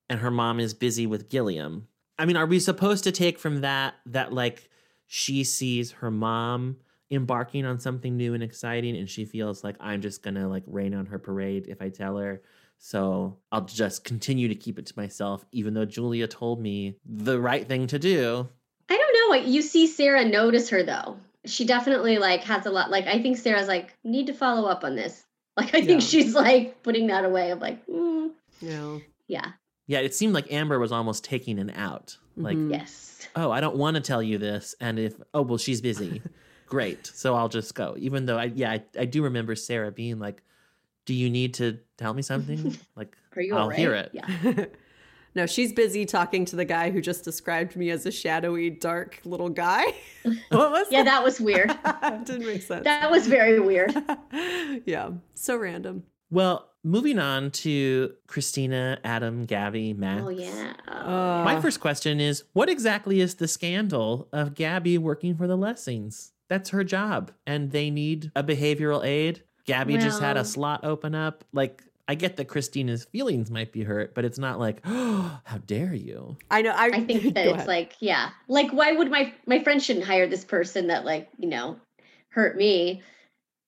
and her mom is busy with Gilliam. I mean, are we supposed to take from that, that like she sees her mom embarking on something new and exciting, and she feels like I'm just gonna like rain on her parade if I tell her, so I'll just continue to keep it to myself, even though Julia told me the right thing to do? I don't know. You see Sarah notice her though. She definitely like has a lot. Like I think Sarah's like, need to follow up on this. Like I think yeah. she's like putting that away of like, mm. yeah, yeah, yeah. It seemed like Amber was almost taking an out. Like mm-hmm. yes, oh, I don't want to tell you this, and if oh well, she's busy. Great. So I'll just go, even though I, yeah, I, I do remember Sarah being like, do you need to tell me something? Like, are you I'll right? hear it. Yeah. No, she's busy talking to the guy who just described me as a shadowy, dark little guy. What was yeah, that? that was weird. Didn't make sense. That was very weird. Yeah. So random. Well, moving on to Christina, Adam, Gabby, Max. Oh, yeah. Oh. My first question is, what exactly is the scandal of Gabby working for the Lessings? That's her job. And they need a behavioral aid. Gabby well, just had a slot open up. Like, I get that Christina's feelings might be hurt, but it's not like, oh, how dare you? I know. I, I think that it's ahead. Like, yeah. Like, why would my, my friend shouldn't hire this person that, like, you know, hurt me?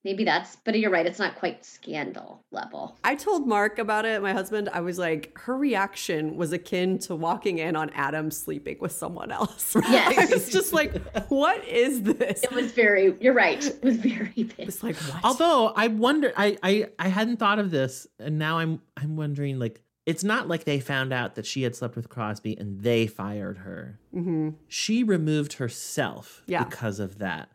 Maybe that's, but you're right. It's not quite scandal level. I told Mark about it, my husband. I was like, her reaction was akin to walking in on Adam sleeping with someone else. Yes. I was just like, what is this? It was very, you're right. It was very big. It was like, what? Although I wonder, I, I, I hadn't thought of this. And now I'm, I'm wondering, like, it's not like they found out that she had slept with Crosby and they fired her. Mm-hmm. She removed herself yeah. because of that.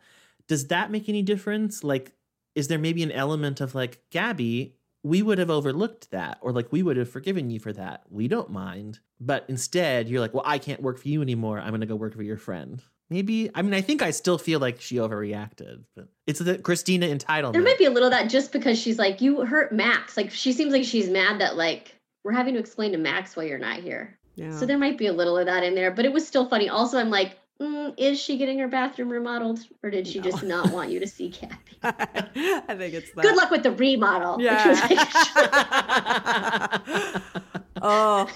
Does that make any difference? Like, is there maybe an element of like, Gabby, we would have overlooked that, or like we would have forgiven you for that. We don't mind. But instead you're like, well, I can't work for you anymore. I'm going to go work for your friend. Maybe. I mean, I think I still feel like she overreacted, but it's the Christina entitlement. There might be a little of that just because she's like, you hurt Max. Like she seems like she's mad that like we're having to explain to Max why you're not here. Yeah. So there might be a little of that in there, but it was still funny. Also, I'm like, Mm, is she getting her bathroom remodeled, or did she no. just not want you to see Gabby? I think it's that. Good luck with the remodel. Yeah. Which was like, oh.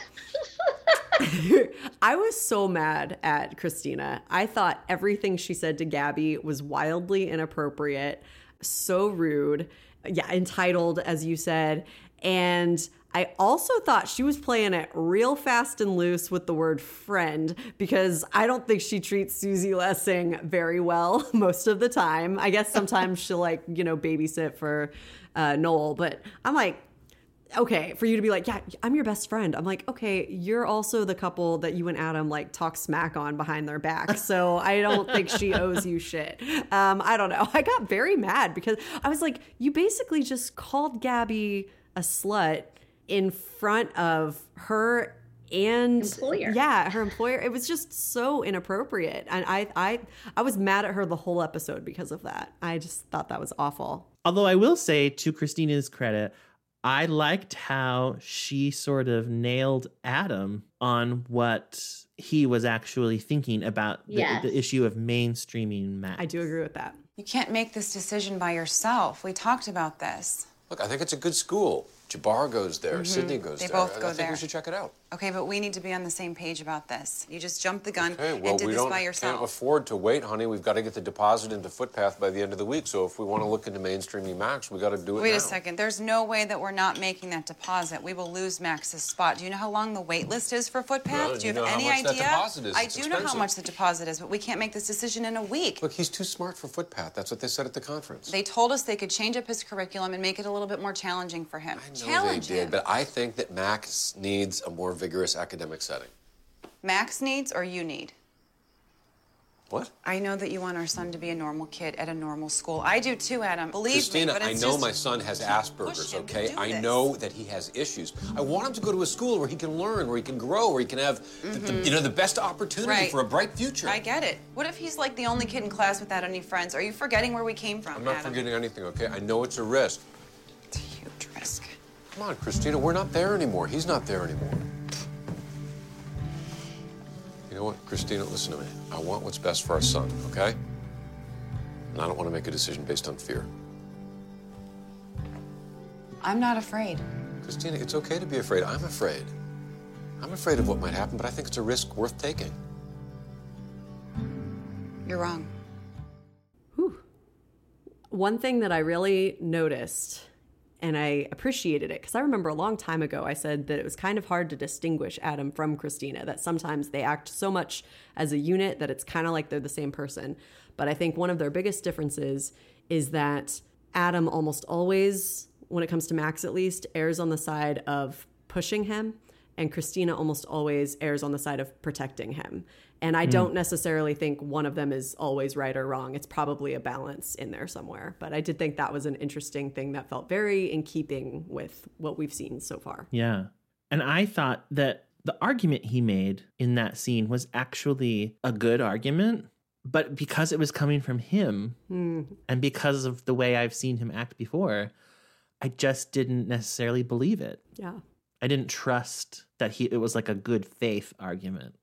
I was so mad at Christina. I thought everything she said to Gabby was wildly inappropriate, so rude, yeah, entitled, as you said, and I also thought she was playing it real fast and loose with the word friend, because I don't think she treats Susie Lessing very well most of the time. I guess sometimes she'll like, you know, babysit for uh, Noel, but I'm like, okay, for you to be like, yeah, I'm your best friend. I'm like, okay, you're also the couple that you and Adam like talk smack on behind their back. So I don't think she owes you shit. Um, I don't know. I got very mad because I was like, you basically just called Gabby a slut in front of her and employer. Yeah, her employer. It was just so inappropriate. And I I I was mad at her the whole episode because of that. I just thought that was awful. Although I will say, to Christina's credit, I liked how she sort of nailed Adam on what he was actually thinking about the, yes. the issue of mainstreaming Max. I do agree with that. You can't make this decision by yourself. We talked about this. Look, I think it's a good school. Jabbar goes there. Mm-hmm. Sydney goes they there. They both go I think there. We should check it out. Okay, but we need to be on the same page about this. You just jumped the gun okay, well, and did we this don't, by yourself. Can't afford to wait, honey. We've got to get the deposit into Footpath by the end of the week. So if we want to look into mainstreaming Max, we got to do it Wait now. a second. There's no way that we're not making that deposit. We will lose Max's spot. Do you know how long the wait list is for Footpath? No, do you, you have any idea? I do know how much that deposit is. I it's do expensive. know how much the deposit is, but we can't make this decision in a week. Look, he's too smart for Footpath. That's what they said at the conference. They told us they could change up his curriculum and make it a little bit more challenging for him. I know they did, but I think that Max needs a more vigorous academic setting. Max needs or you need? What? I know that you want our son to be a normal kid at a normal school. I do too, Adam. Believe Christina, me, but it's I know just my son has Asperger's, okay? I know that he has issues. I want him to go to a school where he can learn, where he can grow, where he can have, mm-hmm. the, the, you know, the best opportunity right. for a bright future. I get it. What if he's like the only kid in class without any friends? Are you forgetting where we came from, I'm not Adam? forgetting anything, okay? I know it's a risk. It's a huge risk. Come on, Christina, we're not there anymore. He's not there anymore. You know what, Christina, listen to me. I want what's best for our son, okay? And I don't want to make a decision based on fear. I'm not afraid. Christina, it's okay to be afraid. I'm afraid. I'm afraid of what might happen, but I think it's a risk worth taking. You're wrong. Whew. One thing that I really noticed, and I appreciated it, because I remember a long time ago I said that it was kind of hard to distinguish Adam from Christina, that sometimes they act so much as a unit that it's kind of like they're the same person. But I think one of their biggest differences is that Adam almost always, when it comes to Max at least, errs on the side of pushing him, and Christina almost always errs on the side of protecting him. And I mm. don't necessarily think one of them is always right or wrong. It's probably a balance in there somewhere. But I did think that was an interesting thing that felt very in keeping with what we've seen so far. Yeah. And I thought that the argument he made in that scene was actually a good argument. But because it was coming from him mm. and because of the way I've seen him act before, I just didn't necessarily believe it. Yeah. I didn't trust that he. It was like a good faith argument.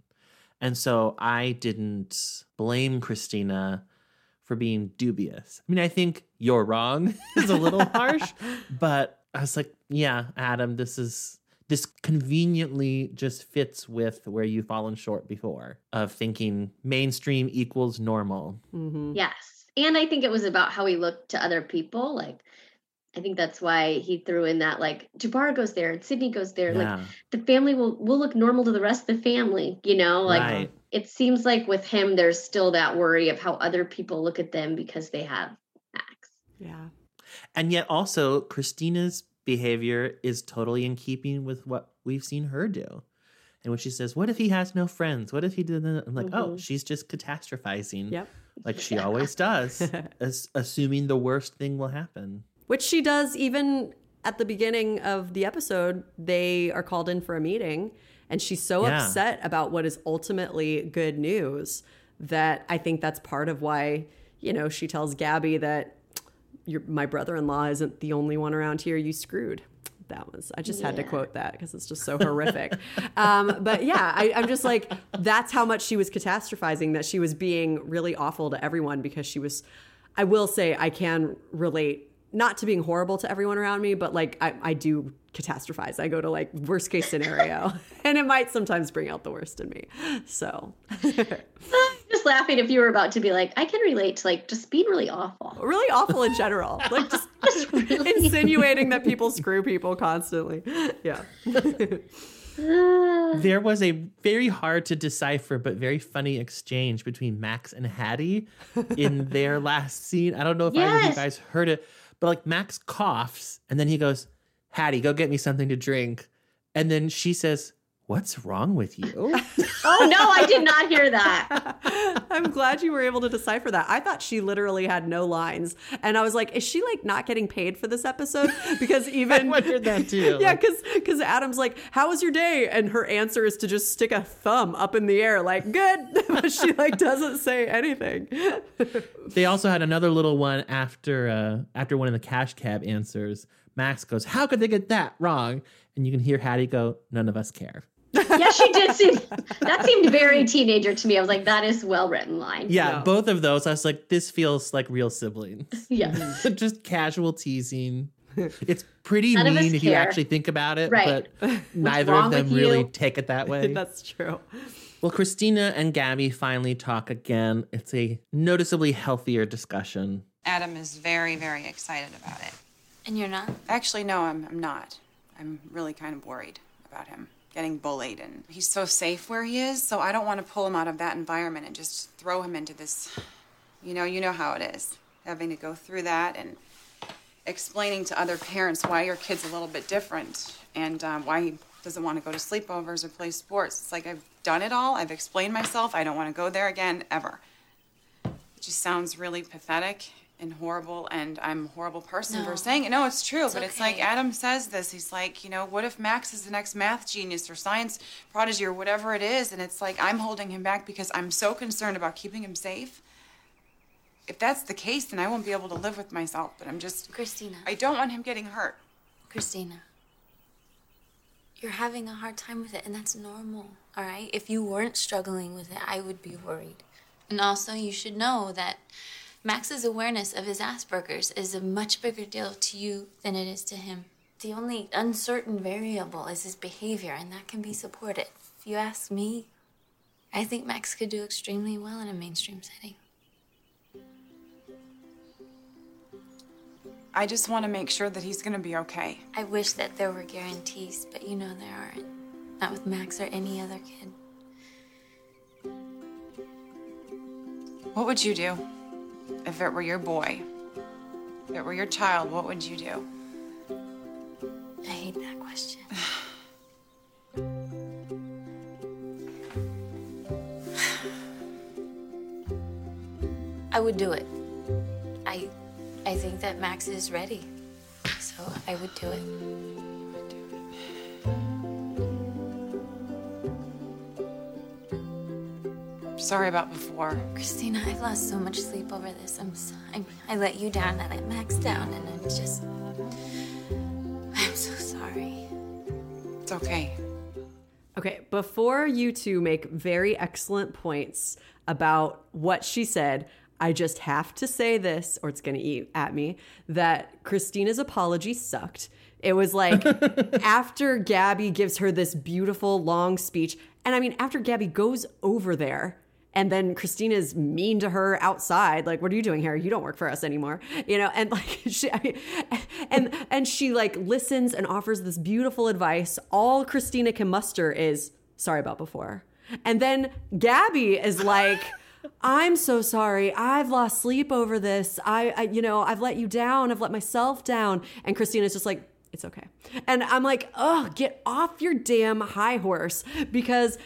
And so I didn't blame Christina for being dubious. I mean, I think you're wrong is a little harsh, but I was like, yeah, Adam, this is this conveniently just fits with where you've fallen short before of thinking mainstream equals normal. Mm-hmm. Yes. And I think it was about how he looked to other people. Like, I think that's why he threw in that, like, Jabbar goes there and Sydney goes there. Yeah. Like, the family will, will look normal to the rest of the family, you know? Like, right. It seems like with him, there's still that worry of how other people look at them because they have Max. Yeah. And yet also, Christina's behavior is totally in keeping with what we've seen her do. And when she says, what if he has no friends? What if he didn't? I'm like, mm-hmm. oh, she's just catastrophizing. Yep. Like she yeah. always does, as, assuming the worst thing will happen. Which she does even at the beginning of the episode. They are called in for a meeting, and she's so yeah. upset about what is ultimately good news that I think that's part of why, you know, she tells Gabby that Your, my brother-in-law isn't the only one around here. You screwed. That was, I just yeah. had to quote that because it's just so horrific. Um, but yeah, I, I'm just like, that's how much she was catastrophizing, that she was being really awful to everyone because she was, I will say I can relate not to being horrible to everyone around me, but like I, I do catastrophize. I go to like worst case scenario and it might sometimes bring out the worst in me. So just laughing if you were about to be like, I can relate to like just being really awful. Really awful in general. Like just, just really insinuating that people screw people constantly. Yeah. There was a very hard to decipher but very funny exchange between Max and Hattie in their last scene. I don't know if yes. either of you guys heard it. But, like, Max coughs, and then he goes, Hattie, go get me something to drink. And then she says, what's wrong with you? Oh, no, I did not hear that. I'm glad you were able to decipher that. I thought she literally had no lines. And I was like, is she, like, not getting paid for this episode? Because even... I wondered that, too. Yeah, because Adam's like, how was your day? And her answer is to just stick a thumb up in the air, like, good. But she, like, doesn't say anything. They also had another little one after uh, after one of the cash cab answers. Max goes, how could they get that wrong? And you can hear Hattie go, none of us care. Yeah, she did seem, that seemed very teenager to me. I was like, that is well-written line. Yeah, no. Both of those. I was like, this feels like real siblings. Yeah. Just casual teasing. It's pretty None mean if care. you actually think about it, right. but neither of them really you? take it that way. That's true. Well, Christina and Gabby finally talk again. It's a noticeably healthier discussion. Adam is very, very excited about it. And you're not? Actually, no, I'm, I'm not. I'm really kind of worried about him getting bullied. And he's so safe where he is, so I don't want to pull him out of that environment and just throw him into this. You know, you know how it is. Having to go through that and explaining to other parents why your kid's a little bit different and um, why he doesn't want to go to sleepovers or play sports. It's like I've done it all. I've explained myself. I don't want to go there again, ever. It just sounds really pathetic and horrible, and I'm a horrible person no. for saying it. No, it's true, it's but okay. It's like Adam says this. He's like, you know, what if Max is the next math genius or science prodigy or whatever it is? And it's like I'm holding him back because I'm so concerned about keeping him safe. If that's the case, then I won't be able to live with myself, but I'm just... Christina. I don't want him getting hurt. Christina. You're having a hard time with it, and that's normal, all right? If you weren't struggling with it, I would be worried. And also, you should know that Max's awareness of his Asperger's is a much bigger deal to you than it is to him. The only uncertain variable is his behavior, and that can be supported. If you ask me, I think Max could do extremely well in a mainstream setting. I just want to make sure that he's going to be okay. I wish that there were guarantees, but you know there aren't. Not with Max or any other kid. What would you do if it were your boy? If it were your child, what would you do? I hate that question. I would do it. I... I think that Max is ready, so I would do it. I'm sorry about before. Christina, I've lost so much sleep over this. I'm sorry. I let you down, I let Max down, and I'm just... I'm so sorry. It's okay. Okay, before you two make very excellent points about what she said, I just have to say this, or it's going to eat at me, that Christina's apology sucked. It was like after Gabby gives her this beautiful long speech. And I mean, after Gabby goes over there and then Christina's mean to her outside, like, what are you doing here? You don't work for us anymore. You know, and like she I mean, and and she like listens and offers this beautiful advice. All Christina can muster is sorry about before. And then Gabby is like, I'm so sorry. I've lost sleep over this. I, I, you know, I've let you down. I've let myself down. And Christina's just like, it's okay. And I'm like, oh, get off your damn high horse, because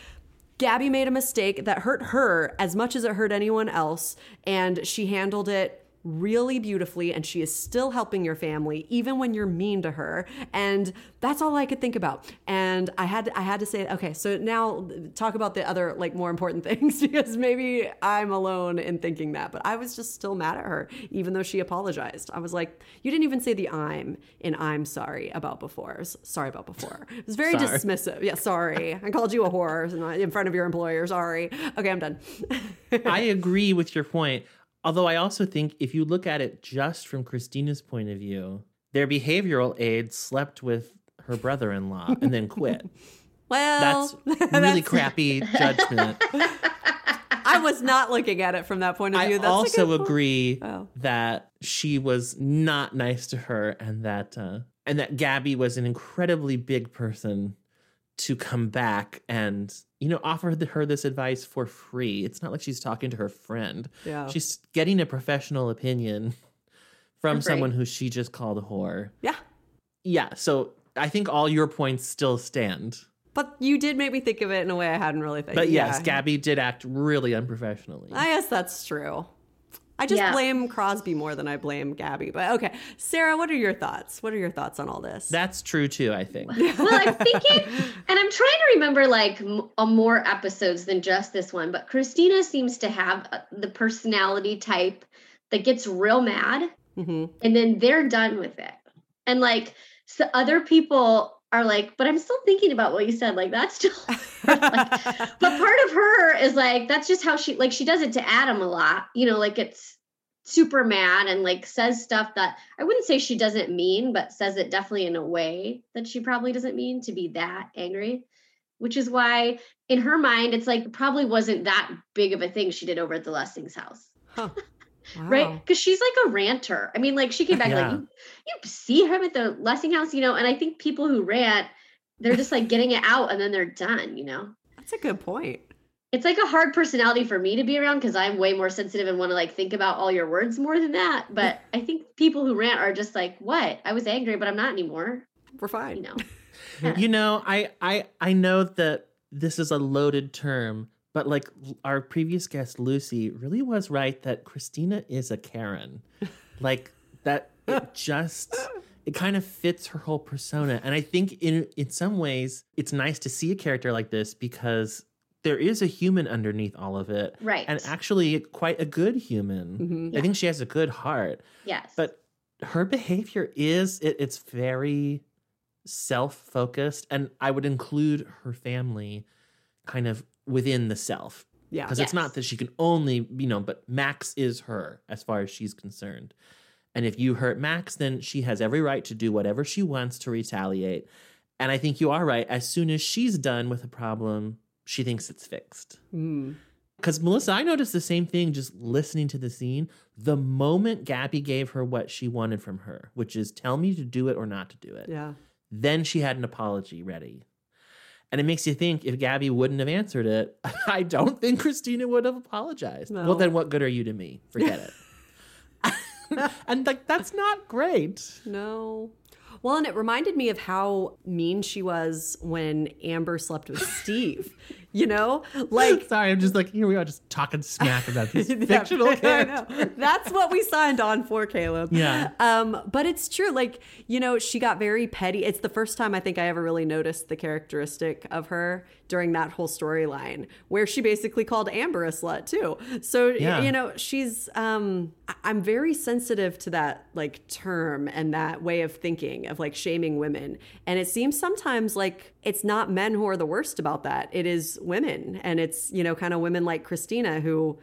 Gabby made a mistake that hurt her as much as it hurt anyone else. And she handled it really beautifully. And she is still helping your family, even when you're mean to her. And that's all I could think about. And I had to, I had to say, okay, so now talk about the other, like, more important things, because maybe I'm alone in thinking that. But I was just still mad at her, even though she apologized. I was like, you didn't even say the I'm in I'm sorry about before. Sorry about before. It was very sorry. dismissive. Yeah, sorry. I called you a whore in front of your employer. Sorry. Okay, I'm done. I agree with your point. Although I also think if you look at it just from Christina's point of view, their behavioral aide slept with her brother-in-law and then quit. Well, that's really that's... crappy judgment. I was not looking at it from that point of view. I that's also agree oh. that she was not nice to her, and that uh, and that Gabby was an incredibly big person to come back and, you know, offer her this advice for free. It's not like she's talking to her friend. Yeah. She's getting a professional opinion from someone who she just called a whore. Yeah. Yeah. So I think all your points still stand. But you did make me think of it in a way I hadn't really thought. But yes, yeah. Gabby did act really unprofessionally. I guess that's true. I just yeah. blame Crosby more than I blame Gabby. But okay, Sarah, what are your thoughts? What are your thoughts on all this? That's true, too, I think. Well, I'm thinking, and I'm trying to remember, like, m- more episodes than just this one. But Christina seems to have the personality type that gets real mad. Mm-hmm. And then they're done with it. And, like, so other people are like, but I'm still thinking about what you said. Like, that's still, like, but part of her is like, that's just how she, like, she does it to Adam a lot, you know, like it's, super mad and like says stuff that I wouldn't say she doesn't mean, but says it definitely in a way that she probably doesn't mean to be that angry, which is why in her mind, it's like, it probably wasn't that big of a thing she did over at the Lessing's house. Huh. Wow. Right? Because she's like a ranter. I mean, like she came back yeah. like, you, you see him at the Lessing house, you know, and I think people who rant, they're just like getting it out and then they're done, you know? That's a good point. It's like a hard personality for me to be around because I'm way more sensitive and want to like think about all your words more than that. But I think people who rant are just like, what? I was angry, but I'm not anymore. We're fine. You know, yeah. you know I, I, I know that this is a loaded term, but like our previous guest, Lucy, really was right that Christina is a Karen. Like that it just... It kind of fits her whole persona. And I think in in some ways, it's nice to see a character like this because there is a human underneath all of it. Right. And actually quite a good human. Mm-hmm. Yeah. I think she has a good heart. Yes. But her behavior is, it, it's very self-focused. And I would include her family kind of within the self. Yeah. Because yes. it's not that she can only, you know, but Max is her as far as she's concerned. And if you hurt Max, then she has every right to do whatever she wants to retaliate. And I think you are right. As soon as she's done with a problem, she thinks it's fixed. Because mm. Melissa, I noticed the same thing just listening to the scene. The moment Gabby gave her what she wanted from her, which is tell me to do it or not to do it. Yeah. Then she had an apology ready. And it makes you think if Gabby wouldn't have answered it, I don't think Christina would have apologized. No. Well, then what good are you to me? Forget it. And like that's not great. No. Well, and it reminded me of how mean she was when Amber slept with Steve. You know, like sorry, I'm just like here we are, just talking smack about this fictional character. I know. That's what we signed on for, Caleb. Yeah. Um, but it's true. Like you know, she got very petty. It's the first time I think I ever really noticed the characteristic of her during that whole storyline, where she basically called Amber a slut too. So yeah. you know, she's. Um, I'm very sensitive to that like term and that way of thinking of like shaming women, and it seems sometimes like it's not men who are the worst about that. It is women. And it's, you know, kind of women like Christina who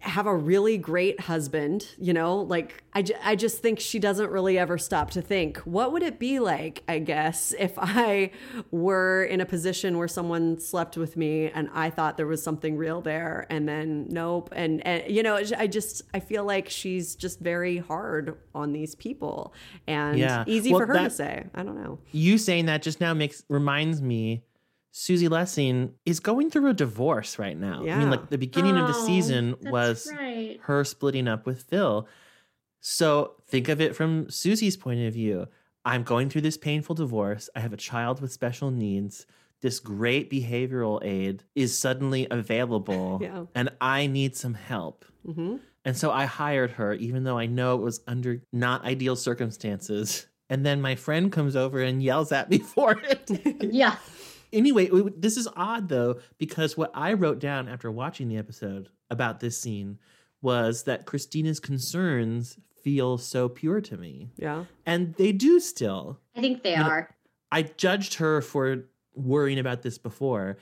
have a really great husband, you know, like I, j- I just think she doesn't really ever stop to think, what would it be like, I guess, if I were in a position where someone slept with me and I thought there was something real there and then nope. And, and you know, I just, I feel like she's just very hard on these people and yeah. easy well, for her that, to say. I don't know. You saying that just now makes, reminds me Susie Lessing is going through a divorce right now. Yeah. I mean, like the beginning oh, of the season was right. her splitting up with Phil. So think of it from Susie's point of view. I'm going through this painful divorce. I have a child with special needs. This great behavioral aid is suddenly available yeah. and I need some help. Mm-hmm. And so I hired her, even though I know it was under not ideal circumstances. And then my friend comes over and yells at me for it. yeah. Anyway, this is odd, though, because what I wrote down after watching the episode about this scene was that Christina's concerns feel so pure to me. Yeah. And they do still. I think they I mean, are. I judged her for worrying about this before.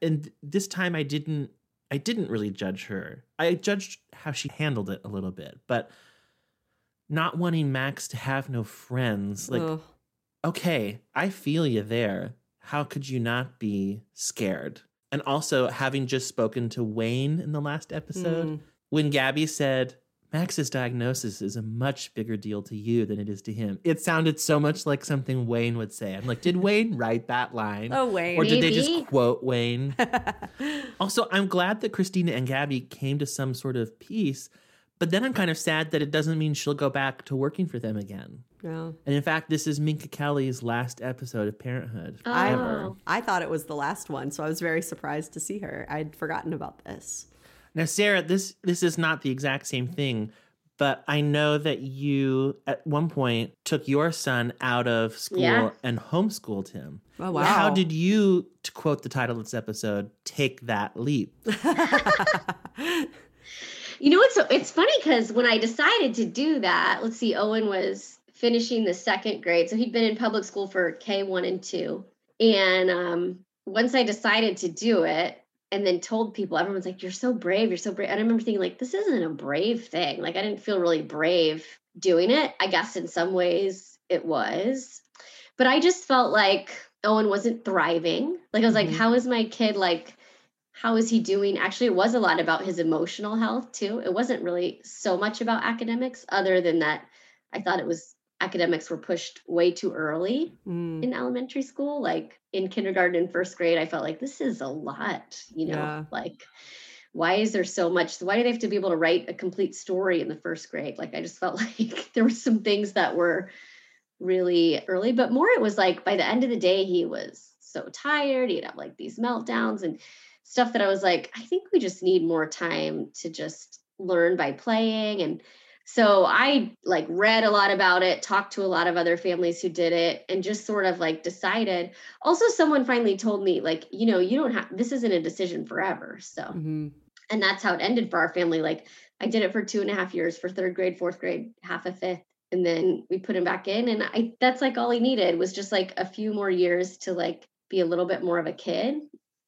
And this time I didn't I didn't really judge her. I judged how she handled it a little bit. But not wanting Max to have no friends, like, Ugh. okay, I feel you there. How could you not be scared? And also, having just spoken to Wayne in the last episode, mm. when Gabby said, Max's diagnosis is a much bigger deal to you than it is to him. It sounded so much like something Wayne would say. I'm like, did Wayne write that line? Oh, Wayne. Or did Maybe. they just quote Wayne? Also, I'm glad that Christina and Gabby came to some sort of peace, but then I'm kind of sad that it doesn't mean she'll go back to working for them again. Yeah. And in fact, this is Minka Kelly's last episode of Parenthood. Oh. I, I thought it was the last one, so I was very surprised to see her. I'd forgotten about this. Now, Sarah, this, this is not the exact same thing, but I know that you, at one point, took your son out of school yeah. and homeschooled him. Oh, wow. How did you, to quote the title of this episode, take that leap? You know, it's, it's funny because when I decided to do that, let's see, Owen was finishing the second grade. So he'd been in public school for K one and two. And um, once I decided to do it, and then told people, everyone's like, you're so brave. You're so brave. And I remember thinking, like, this isn't a brave thing. Like, I didn't feel really brave doing it. I guess in some ways it was, but I just felt like Owen wasn't thriving. Like, I was mm-hmm. like, how is my kid? Like, how is he doing? Actually, it was a lot about his emotional health too. It wasn't really so much about academics, other than that I thought it was academics were pushed way too early mm. in elementary school. Like in kindergarten and first grade, I felt like this is a lot, you know, yeah. like why is there so much? Why do they have to be able to write a complete story in the first grade? Like, I just felt like there were some things that were really early, but more it was like by the end of the day, he was so tired. He'd have like these meltdowns and stuff that I was like, I think we just need more time to just learn by playing. And so I like read a lot about it, talked to a lot of other families who did it, and just sort of like decided. Also, someone finally told me, like, you know, you don't have, this isn't a decision forever. So, mm-hmm. and that's how it ended for our family. Like, I did it for two and a half years for third grade, fourth grade, half a fifth. And then we put him back in. And I, that's like all he needed was just like a few more years to like be a little bit more of a kid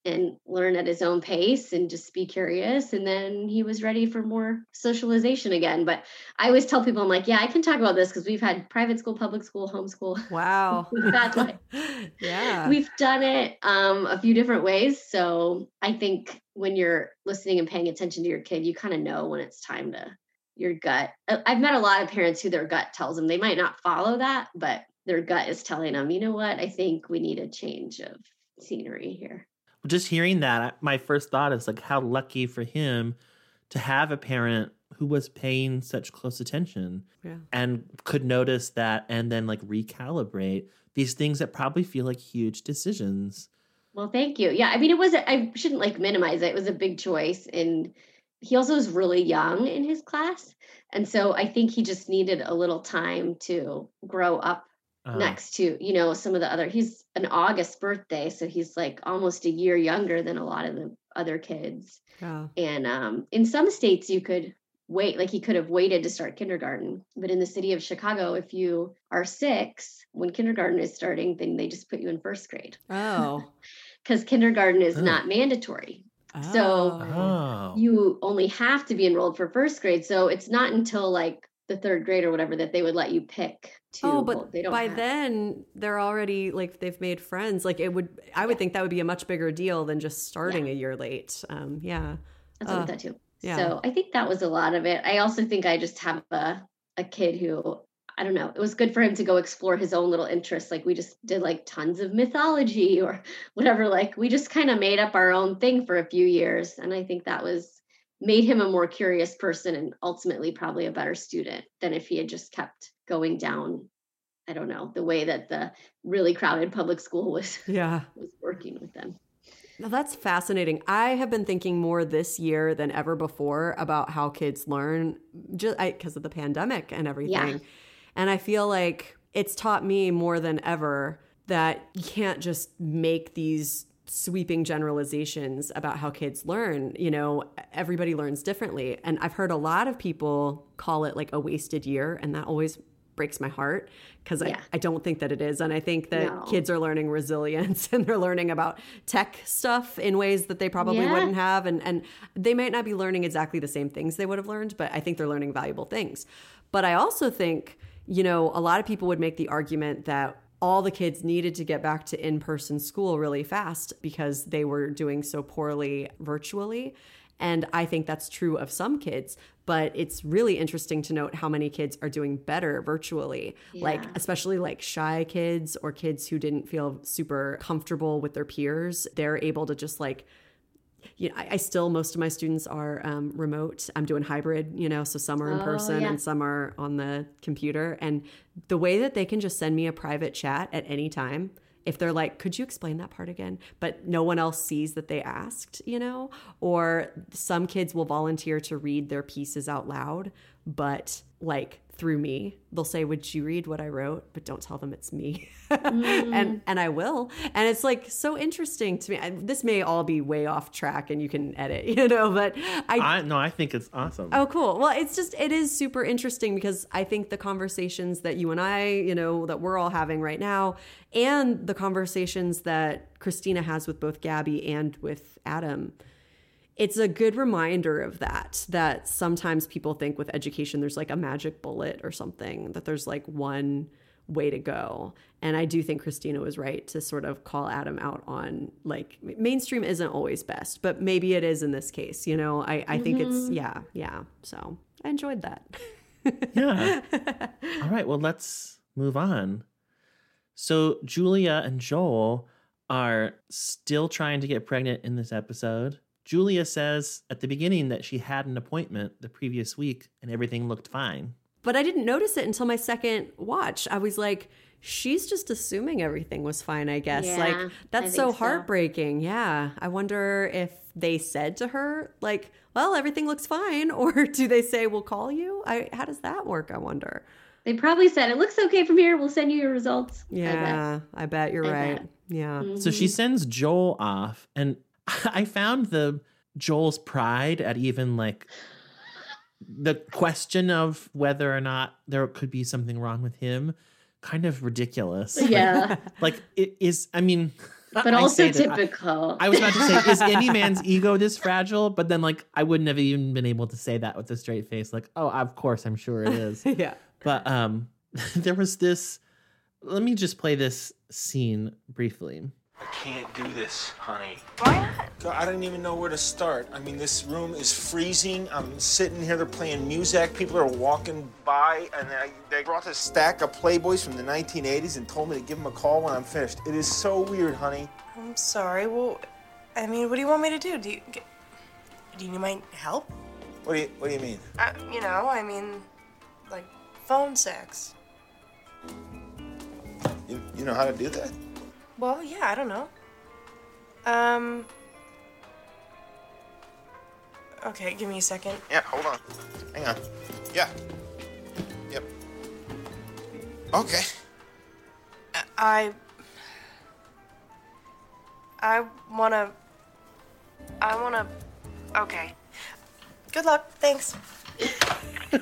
and learn at his own pace and just be curious. And then he was ready for more socialization again. But I always tell people, I'm like, yeah, I can talk about this because we've had private school, public school, homeschool. Wow. That's why. Yeah. We've done it um, a few different ways. So I think when you're listening and paying attention to your kid, you kind of know when it's time to your gut. I've met a lot of parents who their gut tells them, they might not follow that, but their gut is telling them, you know what, I think we need a change of scenery here. Just hearing that, my first thought is like, how lucky for him to have a parent who was paying such close attention yeah. and could notice that and then like recalibrate these things that probably feel like huge decisions. Well, thank you. Yeah. I mean, it was, a, I shouldn't like minimize it. It was a big choice. And he also was really young in his class. And so I think he just needed a little time to grow up Uh-huh. next to, you know, some of the other, he's an August birthday. So he's like almost a year younger than a lot of the other kids. Oh. And um, in some states you could wait, like he could have waited to start kindergarten, but in the city of Chicago, if you are six, when kindergarten is starting, then they just put you in first grade. Oh, because kindergarten is oh. not mandatory. Oh. So oh. you only have to be enrolled for first grade. So it's not until like the third grade or whatever that they would let you pick two. Oh, but well, they don't by have. Then they're already like, they've made friends. Like it would, I would yeah. think that would be a much bigger deal than just starting yeah. a year late. Um, yeah. That's uh, what that too. Yeah. So I think that was a lot of it. I also think I just have a, a kid who, I don't know, it was good for him to go explore his own little interests. Like we just did like tons of mythology or whatever. Like we just kind of made up our own thing for a few years. And I think that was, made him a more curious person and ultimately probably a better student than if he had just kept going down, I don't know, the way that the really crowded public school was, yeah. was working with them. Now that's fascinating. I have been thinking more this year than ever before about how kids learn just because of the pandemic and everything. Yeah. And I feel like it's taught me more than ever that you can't just make these sweeping generalizations about how kids learn. You know, everybody learns differently. And I've heard a lot of people call it like a wasted year. And that always breaks my heart because yeah. I, I don't think that it is. And I think that no. kids are learning resilience and they're learning about tech stuff in ways that they probably yeah. wouldn't have. And, and they might not be learning exactly the same things they would have learned, but I think they're learning valuable things. But I also think, you know, a lot of people would make the argument that all the kids needed to get back to in-person school really fast because they were doing so poorly virtually. And I think that's true of some kids, but it's really interesting to note how many kids are doing better virtually, yeah. like especially like shy kids or kids who didn't feel super comfortable with their peers. They're able to just like, you know, I, I still, most of my students are um, remote. I'm doing hybrid, you know, so some are in oh, person yeah. and some are on the computer. And the way that they can just send me a private chat at any time, if they're like, could you explain that part again? But no one else sees that they asked, you know, or some kids will volunteer to read their pieces out loud, but like through me, they'll say, would you read what I wrote? But don't tell them it's me. mm. And and I will. And it's like so interesting to me. I, this may all be way off track and you can edit, you know, but I, I... No, I think it's awesome. Oh, cool. Well, it's just, it is super interesting because I think the conversations that you and I, you know, that we're all having right now and the conversations that Christina has with both Gabby and with Adam it's a good reminder of that, that sometimes people think with education there's like a magic bullet or something, that there's like one way to go. And I do think Christina was right to sort of call Adam out on like mainstream isn't always best, but maybe it is in this case, you know, I, I think mm-hmm. it's, yeah, yeah. So I enjoyed that. Yeah. All right. Well, let's move on. So Julia and Joel are still trying to get pregnant in this episode. Julia says at the beginning that she had an appointment the previous week and everything looked fine. But I didn't notice it until my second watch. I was like, she's just assuming everything was fine, I guess. Yeah, like, that's so heartbreaking. So. Yeah. I wonder if they said to her, like, well, everything looks fine. Or do they say, we'll call you? I, how does that work, I wonder? They probably said, it looks okay from here. We'll send you your results. Yeah, I bet, I bet you're I right. Bet. Yeah. Mm-hmm. So she sends Joel off. And I found the Joel's pride at even, like, the question of whether or not there could be something wrong with him kind of ridiculous. Yeah. Like, like it is, I mean. But I also typical. I, I was about to say, is any man's ego this fragile? But then, like, I wouldn't have even been able to say that with a straight face. Like, oh, of course, I'm sure it is. Yeah. But um, there was this, let me just play this scene briefly. I can't do this, honey. Why not? I didn't even know where to start. I mean, this room is freezing. I'm sitting here, they're playing music. People are walking by, and I, they brought this stack of Playboys from the nineteen eighties and told me to give them a call when I'm finished. It is so weird, honey. I'm sorry. Well, I mean, what do you want me to do? Do you, get, do you need my help? What do you, what do you mean? Uh, you know, I mean, like, phone sex. You, you know how to do that? Well, yeah, I don't know. Um. Okay, give me a second. Yeah, hold on. Hang on. Yeah. Yep. Okay. I. I wanna. I wanna. Okay. Good luck. Thanks. I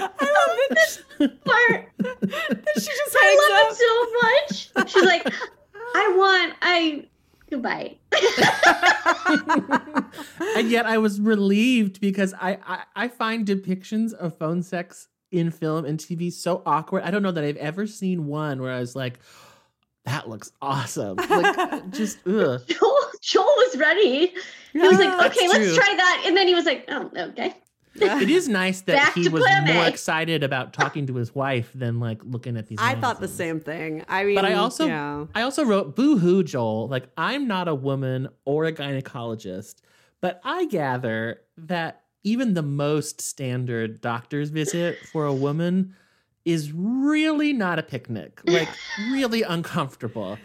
love this part. That she just I love up. It so much. She's like. I want, I, goodbye. And yet I was relieved because I, I, I find depictions of phone sex in film and T V so awkward. I don't know that I've ever seen one where I was like, that looks awesome. Like, just, ugh. Joel, Joel was ready. He was like, okay, That's let's true. Try that. And then he was like, oh, okay. It is nice that Back he was more A. excited about talking to his wife than like looking at these. I magazines. Thought the same thing. I mean, but I also, yeah. I also wrote, "Boo-hoo, Joel! Like I'm not a woman or a gynecologist, but I gather that even the most standard doctor's visit for a woman is really not a picnic. Like really uncomfortable,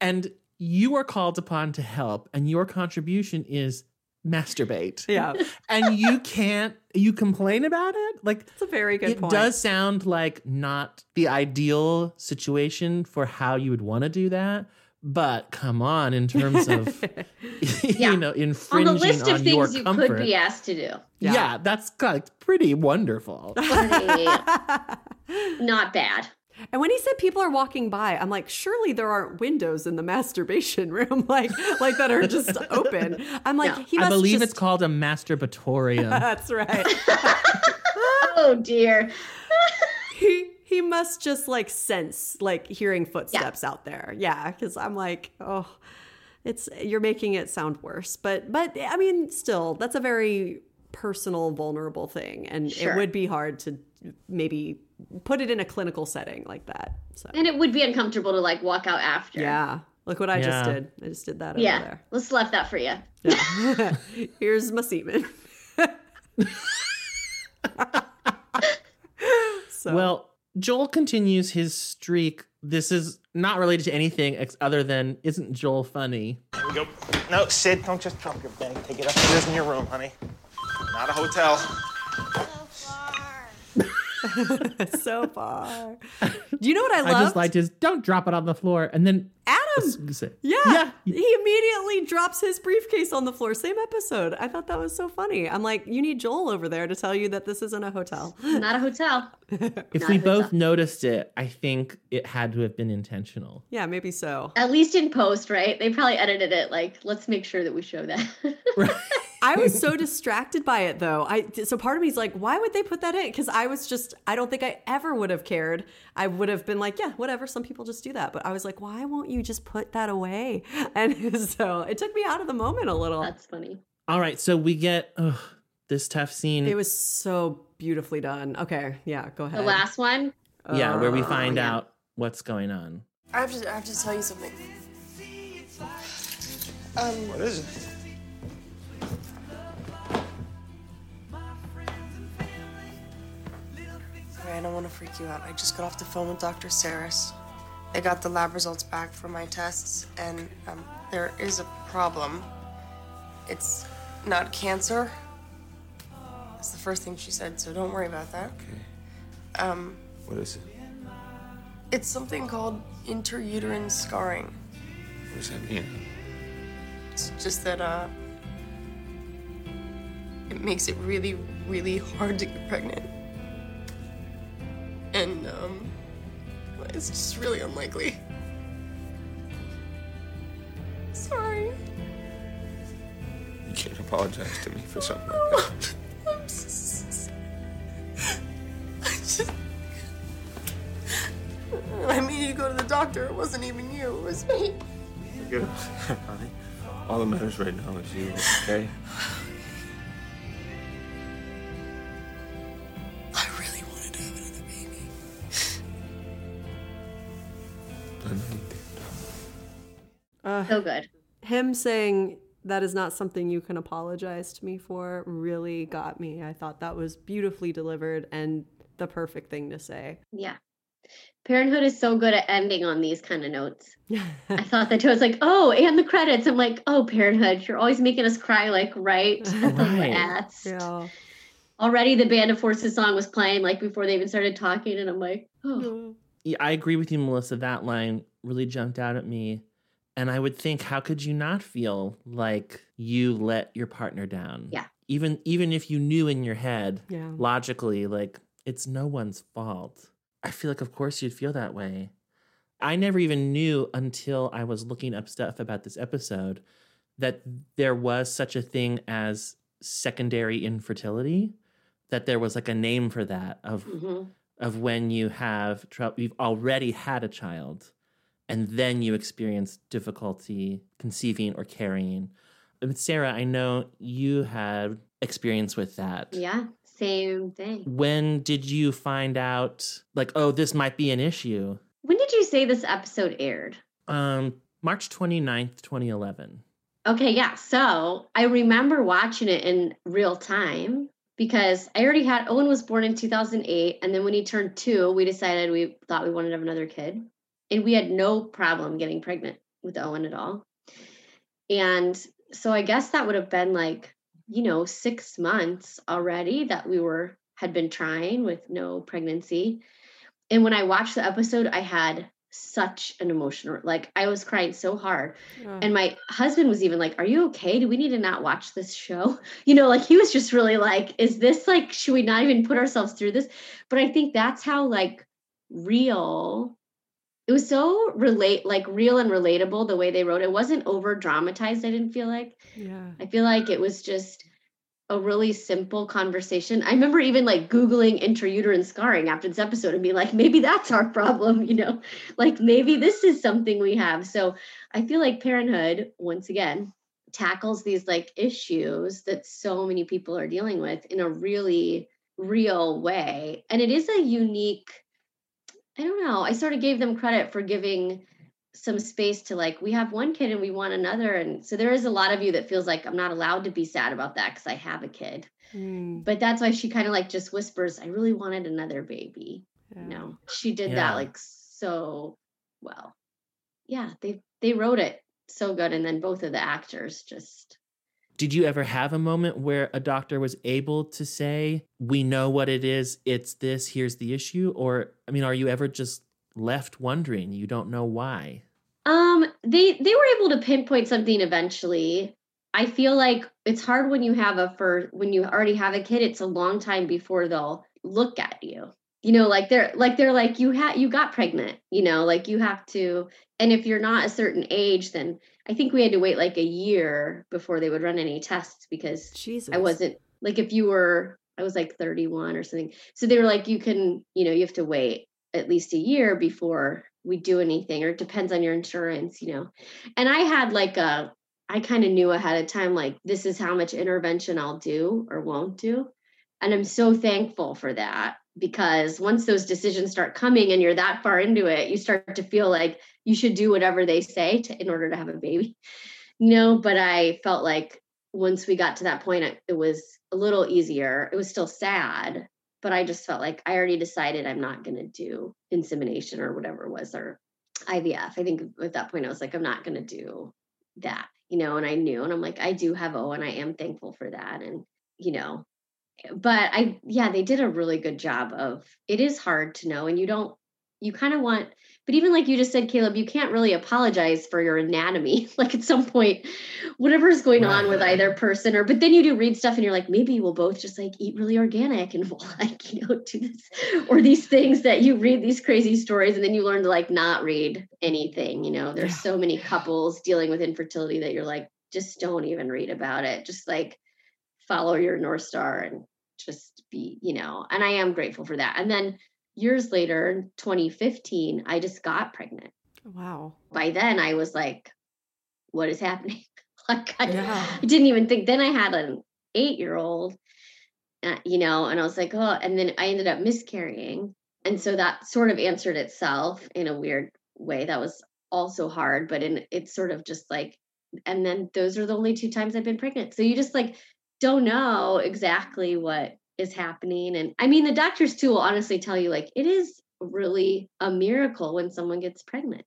and you are called upon to help, and your contribution is." Masturbate. Yeah. And you can't, you complain about it? Like, that's a very good it point. It does sound like not the ideal situation for how you would want to do that, but come on, in terms of, yeah. you know, infringing on your comfort. On the list of things you comfort, could be asked to do. Yeah, yeah that's like, pretty wonderful. Pretty not bad. And when he said people are walking by, I'm like, surely there aren't windows in the masturbation room like like that are just open. I'm like, no, he must I believe just... it's called a masturbatorium. That's right. Oh, dear. he he must just like sense like hearing footsteps yeah. out there. Yeah, because I'm like, oh, it's you're making it sound worse. But but I mean, still, that's a very personal, vulnerable thing. And sure. It would be hard to maybe put it in a clinical setting like that. So. And it would be uncomfortable to like walk out after. Yeah. Look what I yeah. just did. I just did that over yeah. there. Let's left that for you. Yeah. Here's my semen. So. Well, Joel continues his streak. This is not related to anything ex- other than isn't Joel funny? Here we go. No, Sid, don't just drop your bag. Take it up. It is in your room, honey. Not a hotel. So far. So far. Do you know what I love? I just like just don't drop it on the floor and then Adam. Yeah, yeah. He immediately drops his briefcase on the floor. Same episode. I thought that was so funny. I'm like, you need Joel over there to tell you that this isn't a hotel. Not a hotel. If Not we both hotel. Noticed it, I think it had to have been intentional. Yeah, maybe so. At least in post, right? They probably edited it like, let's make sure that we show that. Right. I was so distracted by it, though. I so part of me is like, why would they put that in? Because I was just, I don't think I ever would have cared. I would have been like, yeah, whatever. Some people just do that. But I was like, why won't you just put that away? And so it took me out of the moment a little. That's funny. All right. So we get ugh, this tough scene. It was so beautifully done. Okay. Yeah. Go ahead. The last one. Uh, yeah. Where we find yeah. out what's going on. I have to, I have to tell you something. Um, what is it? I don't want to freak you out. I just got off the phone with Doctor Sarris. I got the lab results back for my tests, and um, there is a problem. It's not cancer. That's the first thing she said, so don't worry about that. Okay. Um. What is it? It's something called interuterine scarring. What does that mean? It's just that, uh, it makes it really, really hard to get pregnant. And, um, it's just really unlikely. Sorry. You can't apologize to me for something like that. I'm just... I just... I made you go to the doctor. It wasn't even you. It was me. You're good. Honey, all that matters right now is you, okay? So good. Him saying that is not something you can apologize to me for really got me. I thought that was beautifully delivered and the perfect thing to say. Yeah. Parenthood is so good at ending on these kind of notes. I thought that too. I was like, oh, and the credits. I'm like, oh, Parenthood, you're always making us cry, like, right? right. Yeah. Already the Band of Forces song was playing, like, before they even started talking. And I'm like, oh. Yeah, I agree with you, Melissa. That line really jumped out at me. And I would think, how could you not feel like you let your partner down? Yeah. Even even if you knew in your head, yeah. logically, like, it's no one's fault. I feel like, of course, you'd feel that way. I never even knew until I was looking up stuff about this episode that there was such a thing as secondary infertility, that there was like a name for that of mm-hmm. of when you have trouble, you've already had a child. And then you experience difficulty conceiving or carrying. But Sarah, I know you had experience with that. Yeah, same thing. When did you find out, like, oh, this might be an issue? When did you say this episode aired? Um, March twenty-ninth, twenty eleven. Okay, yeah. So I remember watching it in real time because I already had, Owen was born in two thousand eight. And then when he turned two, we decided we thought we wanted to have another kid. And we had no problem getting pregnant with Owen at all. And so I guess that would have been like, you know, six months already that we were, had been trying with no pregnancy. And when I watched the episode, I had such an emotional, like I was crying so hard. Yeah. And my husband was even like, are you okay? Do we need to not watch this show? You know, like he was just really like, is this like, should we not even put ourselves through this? But I think that's how like real... It was so relate, like real and relatable, the way they wrote it. It wasn't over dramatized, I didn't feel like. Yeah. I feel like it was just a really simple conversation. I remember even like Googling intrauterine scarring after this episode and being like, maybe that's our problem, you know, like maybe this is something we have. So I feel like Parenthood, once again, tackles these like issues that so many people are dealing with in a really real way. And it is a unique, I don't know. I sort of gave them credit for giving some space to like, we have one kid and we want another. And so there is a lot of you that feels like I'm not allowed to be sad about that because I have a kid. Mm. But that's why she kind of like just whispers, I really wanted another baby. Yeah. You know, she did yeah. that like so well. Yeah, they they wrote it so good. And then both of the actors just. Did you ever have a moment where a doctor was able to say, we know what it is, it's this, here's the issue? Or, I mean, are you ever just left wondering, you don't know why? Um, they, they were able to pinpoint something eventually. I feel like it's hard when you have a, for when you already have a kid, it's a long time before they'll look at you you know, like they're like, they're like, you had, you got pregnant, you know, like you have to, and if you're not a certain age, then I think we had to wait like a year before they would run any tests because Jesus. I wasn't like, if you were, I was like thirty-one or something. So they were like, you can, you know, you have to wait at least a year before we do anything, or it depends on your insurance, you know? And I had like a, I kind of knew ahead of time, like, this is how much intervention I'll do or won't do. And I'm so thankful for that, because once those decisions start coming and you're that far into it, you start to feel like you should do whatever they say to, in order to have a baby. You know, but I felt like once we got to that point, it, it was a little easier. It was still sad, but I just felt like I already decided I'm not going to do insemination or whatever it was, or I V F. I think at that point I was like, I'm not going to do that, you know, and I knew, and I'm like, I do have Owen, I am thankful for that. And, you know, but I, yeah, they did a really good job of, it is hard to know. And you don't, you kind of want, but even like you just said, Caleb, you can't really apologize for your anatomy. Like at some point, whatever's going right. on with either person, or, but then you do read stuff and you're like, maybe we'll both just like eat really organic and we'll like, you know, do this or these things that you read these crazy stories. And then you learn to like, not read anything, you know, there's yeah. so many couples dealing with infertility that you're like, just don't even read about it. Just like, follow your North Star and just be, you know, and I am grateful for that. And then years later, in twenty fifteen, I just got pregnant. Wow. By then I was like, what is happening? Like I, yeah. I didn't even think, then I had an eight-year-old, uh, you know, and I was like, oh, and then I ended up miscarrying. And so that sort of answered itself in a weird way. That was also hard, but in it's sort of just like, and then those are the only two times I've been pregnant. So you just like, don't know exactly what is happening. And I mean, the doctors too will honestly tell you, like, it is really a miracle when someone gets pregnant,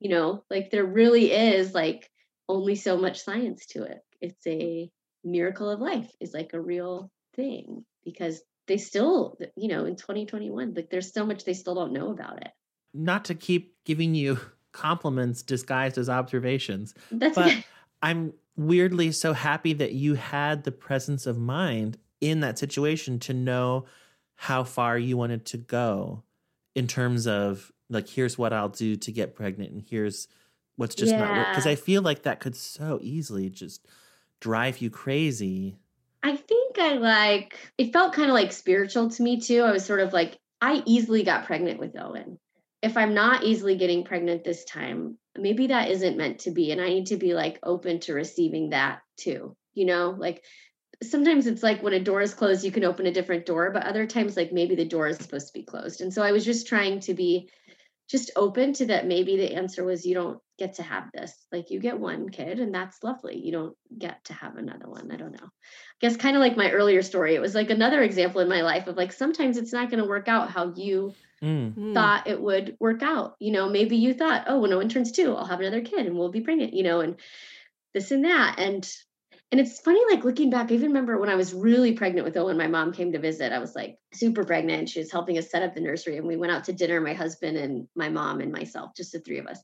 you know, like there really is like only so much science to it. It's a miracle of life is like a real thing, because they still, you know, in twenty twenty-one, like there's so much they still don't know about it. Not to keep giving you compliments disguised as observations, That's but okay. I'm weirdly so happy that you had the presence of mind in that situation to know how far you wanted to go in terms of like, here's what I'll do to get pregnant and here's what's just yeah. not, because I feel like that could so easily just drive you crazy. I think I like, it felt kind of like spiritual to me too. I was sort of like, I easily got pregnant with Owen. If I'm not easily getting pregnant this time, maybe that isn't meant to be. And I need to be like open to receiving that too. You know, like sometimes it's like when a door is closed, you can open a different door, but other times like maybe the door is supposed to be closed. And so I was just trying to be just open to that. Maybe the answer was you don't get to have this. Like you get one kid and that's lovely. You don't get to have another one. I don't know. I guess kind of like my earlier story, it was like another example in my life of like, sometimes it's not going to work out how you Mm. thought it would work out. You know, maybe you thought, oh, when Owen turns two, I'll have another kid and we'll be pregnant, you know, and this and that. And, and it's funny, like looking back, I even remember when I was really pregnant with Owen, my mom came to visit. I was like super pregnant. And she was helping us set up the nursery. And we went out to dinner, my husband and my mom and myself, just the three of us.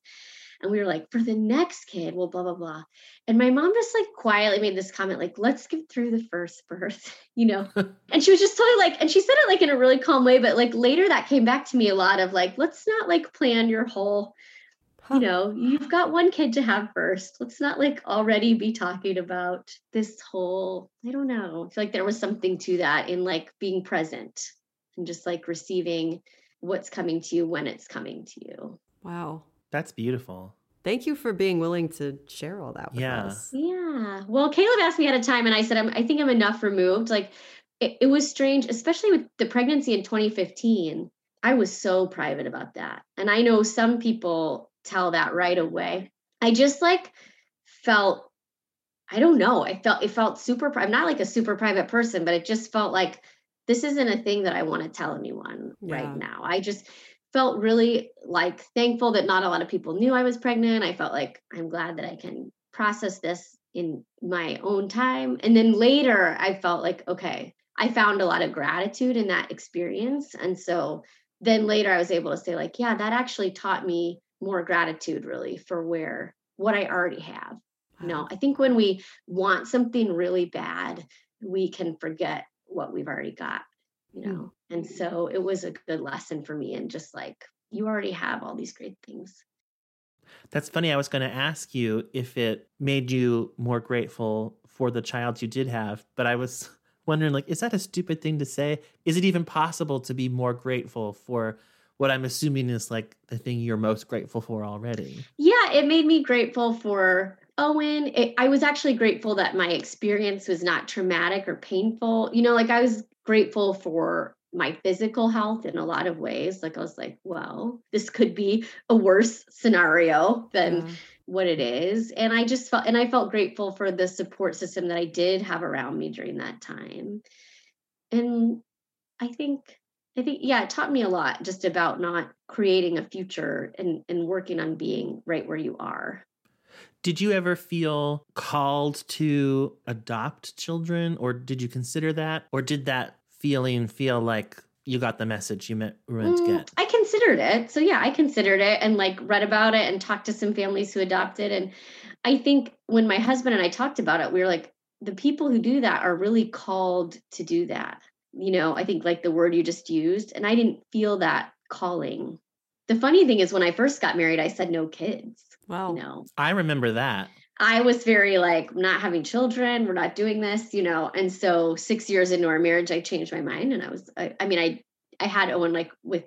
And we were like, for the next kid, well, blah, blah, blah. And my mom just like quietly made this comment, like, let's get through the first birth, you know? And she was just totally like, and she said it like in a really calm way, but like later that came back to me a lot of like, let's not like plan your whole, you know, you've got one kid to have first. Let's not like already be talking about this whole, I don't know. I feel like there was something to that in like being present and just like receiving what's coming to you when it's coming to you. Wow. That's beautiful. Thank you for being willing to share all that with yeah. us. Yeah. Well, Caleb asked me at a time and I said, I'm, I think I'm enough removed. Like it, it was strange, especially with the pregnancy in twenty fifteen. I was so private about that. And I know some people tell that right away. I just like felt, I don't know. I felt, it felt super, I'm not like a super private person, but it just felt like this isn't a thing that I want to tell anyone yeah. right now. I just felt really like thankful that not a lot of people knew I was pregnant. I felt like I'm glad that I can process this in my own time. And then later I felt like, okay, I found a lot of gratitude in that experience. And so then later I was able to say like, yeah, that actually taught me more gratitude really for where, what I already have. You know, I think when we want something really bad, we can forget what we've already got. you know? And so it was a good lesson for me, and just like, you already have all these great things. That's funny. I was going to ask you if it made you more grateful for the child you did have, but I was wondering, like, is that a stupid thing to say? Is it even possible to be more grateful for what I'm assuming is like the thing you're most grateful for already? Yeah, it made me grateful for Owen. It, I was actually grateful that my experience was not traumatic or painful. You know, like I was grateful for my physical health in a lot of ways. Like I was like, well, this could be a worse scenario than yeah. what it is. And I just felt, and I felt grateful for the support system that I did have around me during that time. And I think, I think, yeah, it taught me a lot just about not creating a future and, and working on being right where you are. Did you ever feel called to adopt children, or did you consider that? Or did that feeling feel like you got the message you meant, meant to get? I considered it. So yeah, I considered it and like read about it and talked to some families who adopted. And I think when my husband and I talked about it, we were like, the people who do that are really called to do that. You know, I think like the word you just used, and I didn't feel that calling. The funny thing is when I first got married, I said no kids. Wow. You know? I remember that. I was very like, not having children, we're not doing this, you know? And so six years into our marriage, I changed my mind. And I was, I, I mean, I, I had Owen like with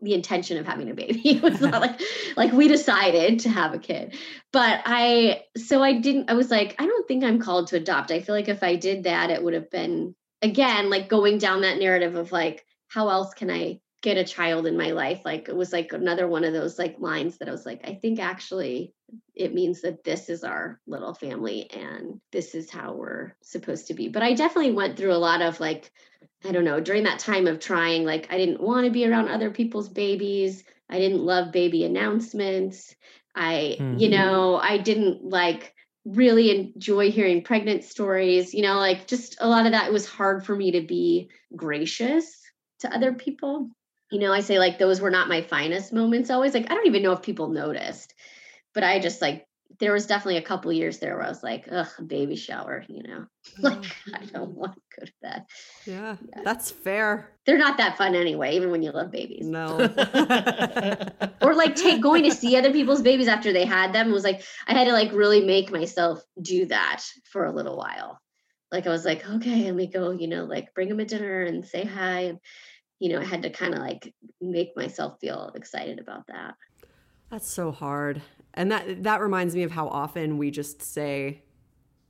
the intention of having a baby. It was not like, like we decided to have a kid, but I, so I didn't, I was like, I don't think I'm called to adopt. I feel like if I did that, it would have been, again, like going down that narrative of like, how else can I get a child in my life? Like it was like another one of those like lines that I was like, I think actually it means that this is our little family and this is how we're supposed to be. But I definitely went through a lot of like, I don't know, during that time of trying, like I didn't want to be around other people's babies. I didn't love baby announcements. I, mm-hmm. you know, I didn't like really enjoy hearing pregnant stories, you know, like just a lot of that. It was hard for me to be gracious to other people. You know, I say like, those were not my finest moments always. Like, I don't even know if people noticed, but I just like, there was definitely a couple of years there where I was like, ugh, baby shower, you know, like I don't want to go to that. Yeah, yeah, that's fair. They're not that fun anyway, even when you love babies. No. Or like take, going to see other people's babies after they had them was like, I had to like really make myself do that for a little while. Like I was like, okay, let me go, you know, like bring them a dinner and say hi. And, you know, I had to kind of like make myself feel excited about that. That's so hard. And that that reminds me of how often we just say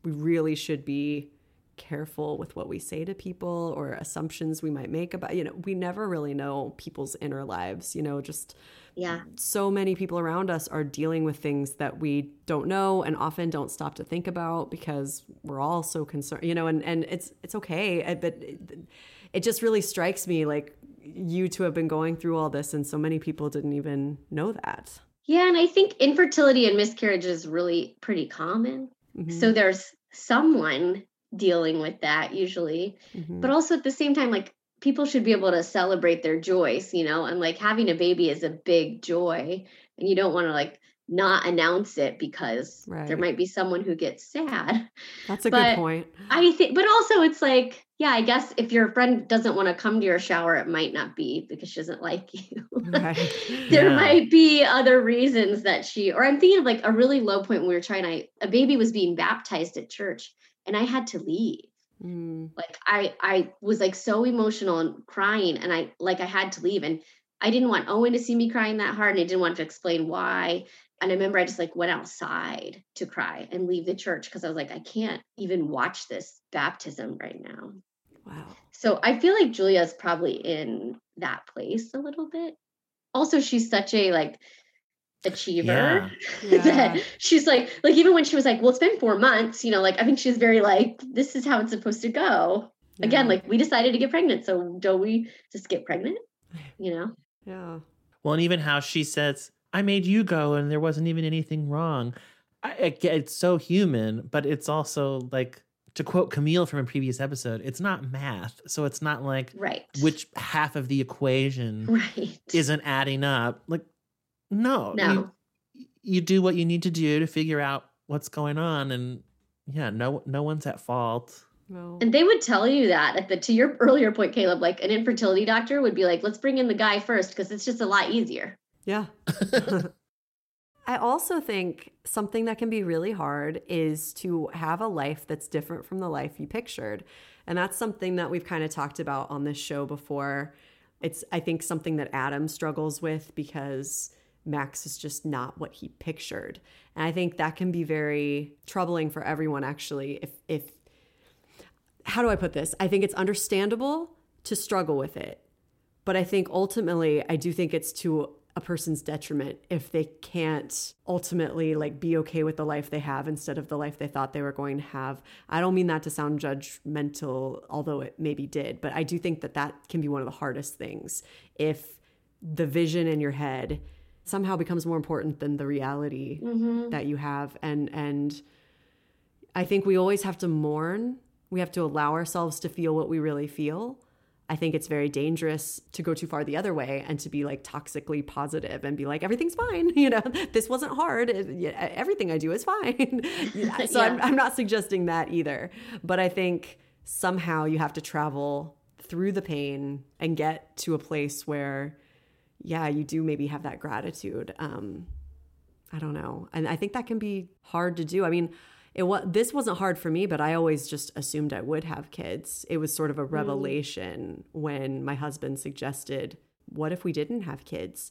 we really should be careful with what we say to people or assumptions we might make about, you know, we never really know people's inner lives, you know, just yeah. So many people around us are dealing with things that we don't know and often don't stop to think about because we're all so concerned, you know, and, and it's, it's okay. But it just really strikes me like you to have been going through all this and so many people didn't even know that. Yeah. And I think infertility and miscarriage is really pretty common. Mm-hmm. So there's someone dealing with that usually, mm-hmm. but also at the same time, like people should be able to celebrate their joys, you know, and like having a baby is a big joy and you don't want to like not announce it because right. there might be someone who gets sad. That's a but good point. I think, but also it's like, yeah, I guess if your friend doesn't want to come to your shower, it might not be because she doesn't like you. Right. There yeah. might be other reasons that she, or I'm thinking of like a really low point when we were trying, I, a baby was being baptized at church. And I had to leave. Mm. Like I, I was like so emotional and crying and I like, I had to leave and I didn't want Owen to see me crying that hard. And I didn't want to explain why. And I remember I just like went outside to cry and leave the church. Cause I was like, I can't even watch this baptism right now. Wow. So I feel like Julia's probably in that place a little bit. Also, she's such a like, achiever yeah. Yeah. that she's like like even when she was like, well, it's been four months, you know, like I think she's very like, this is how it's supposed to go. Yeah. Again, like we decided to get pregnant, so don't we just get pregnant, you know? Yeah. Well, and even how she says, I made you go and there wasn't even anything wrong. I, I it's so human, but it's also like, to quote Camille from a previous episode, it's not math. So it's not like right. which half of the equation right. isn't adding up. Like No, no. You, you do what you need to do to figure out what's going on. And yeah, no, no one's at fault. No. And they would tell you that at the, to your earlier point, Caleb, like an infertility doctor would be like, let's bring in the guy first because it's just a lot easier. Yeah. I also think something that can be really hard is to have a life that's different from the life you pictured. And that's something that we've kind of talked about on this show before. It's, I think, something that Adam struggles with because Max is just not what he pictured. And I think that can be very troubling for everyone, actually. If, if, how do I put this? I think it's understandable to struggle with it. But I think ultimately, I do think it's to a person's detriment if they can't ultimately like be okay with the life they have instead of the life they thought they were going to have. I don't mean that to sound judgmental, although it maybe did, but I do think that that can be one of the hardest things if the vision in your head somehow becomes more important than the reality mm-hmm. that you have. And and I think we always have to mourn. We have to allow ourselves to feel what we really feel. I think it's very dangerous to go too far the other way and to be like toxically positive and be like, everything's fine. You know, this wasn't hard. It, everything I do is fine. yeah. So I'm, I'm not suggesting that either. But I think somehow you have to travel through the pain and get to a place where, yeah, you do maybe have that gratitude. Um, I don't know. And I think that can be hard to do. I mean, It was, this wasn't hard for me, but I always just assumed I would have kids. It was sort of a revelation mm. when my husband suggested, what if we didn't have kids?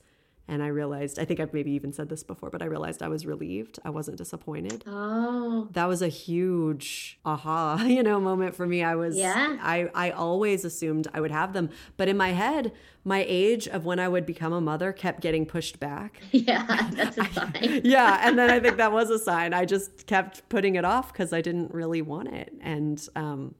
And I realized, I think I've maybe even said this before, but I realized I was relieved. I wasn't disappointed. Oh. That was a huge aha, you know, moment for me. I was, yeah. I, I always assumed I would have them. But in my head, my age of when I would become a mother kept getting pushed back. Yeah, that's a sign. I, yeah. And then I think that was a sign. I just kept putting it off because I didn't really want it. And, um,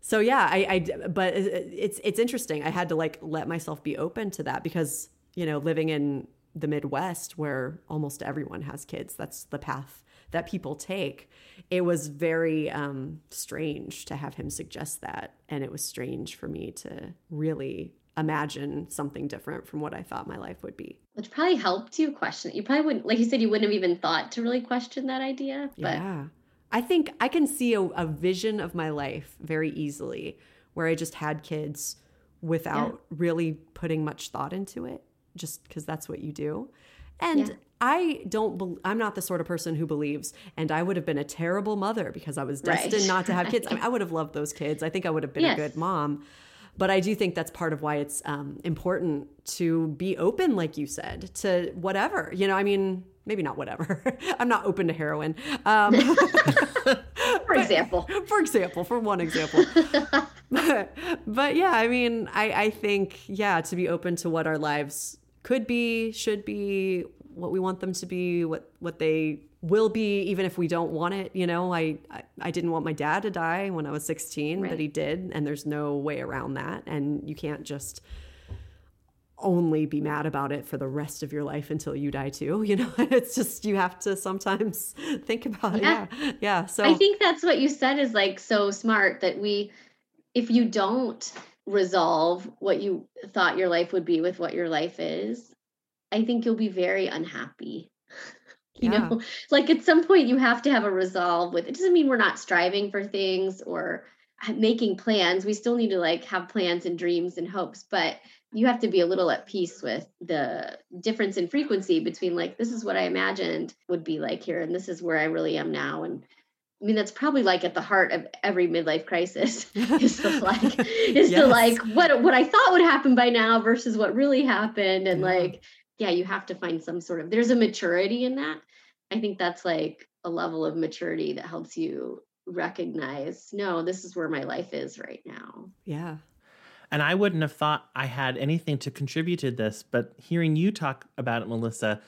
so yeah, I, I, but it's, it's interesting. I had to like let myself be open to that because, you know, living in the Midwest where almost everyone has kids, that's the path that people take. It was very um, strange to have him suggest that. And it was strange for me to really imagine something different from what I thought my life would be. Which probably helped you question it. You probably wouldn't, like you said, you wouldn't have even thought to really question that idea. But yeah. I think I can see a, a vision of my life very easily where I just had kids without yeah. really putting much thought into it. Just because that's what you do. And yeah. I don't, be- I'm not the sort of person who believes, and I would have been a terrible mother because I was destined right. not to have kids. I mean, I would have loved those kids. I think I would have been yes. a good mom. But I do think that's part of why it's um, important to be open, like you said, to whatever, you know, I mean, maybe not whatever. I'm not open to heroin. Um, for example. But, for example, for one example. but, but yeah, I mean, I, I think, yeah, to be open to what our lives could be, should be, what we want them to be, what what they will be, even if we don't want it. You know, I, I, I didn't want my dad to die when I was sixteen, right. but he did. And there's no way around that. And you can't just only be mad about it for the rest of your life until you die too. You know, it's just, you have to sometimes think about yeah. it. Yeah. Yeah. So I think that's what you said is like so smart that we, if you don't resolve what you thought your life would be with what your life is, I think you'll be very unhappy. you yeah. know, like at some point you have to have a resolve with, it doesn't mean we're not striving for things or making plans. We still need to like have plans and dreams and hopes, but you have to be a little at peace with the difference in frequency between like, this is what I imagined would be like here. And this is where I really am now. And I mean, that's probably like at the heart of every midlife crisis is to like, is yes. to like what, what I thought would happen by now versus what really happened. And yeah. like, yeah, you have to find some sort of, there's a maturity in that. I think that's like a level of maturity that helps you recognize, no, this is where my life is right now. Yeah. And I wouldn't have thought I had anything to contribute to this, but hearing you talk about it, Melissa,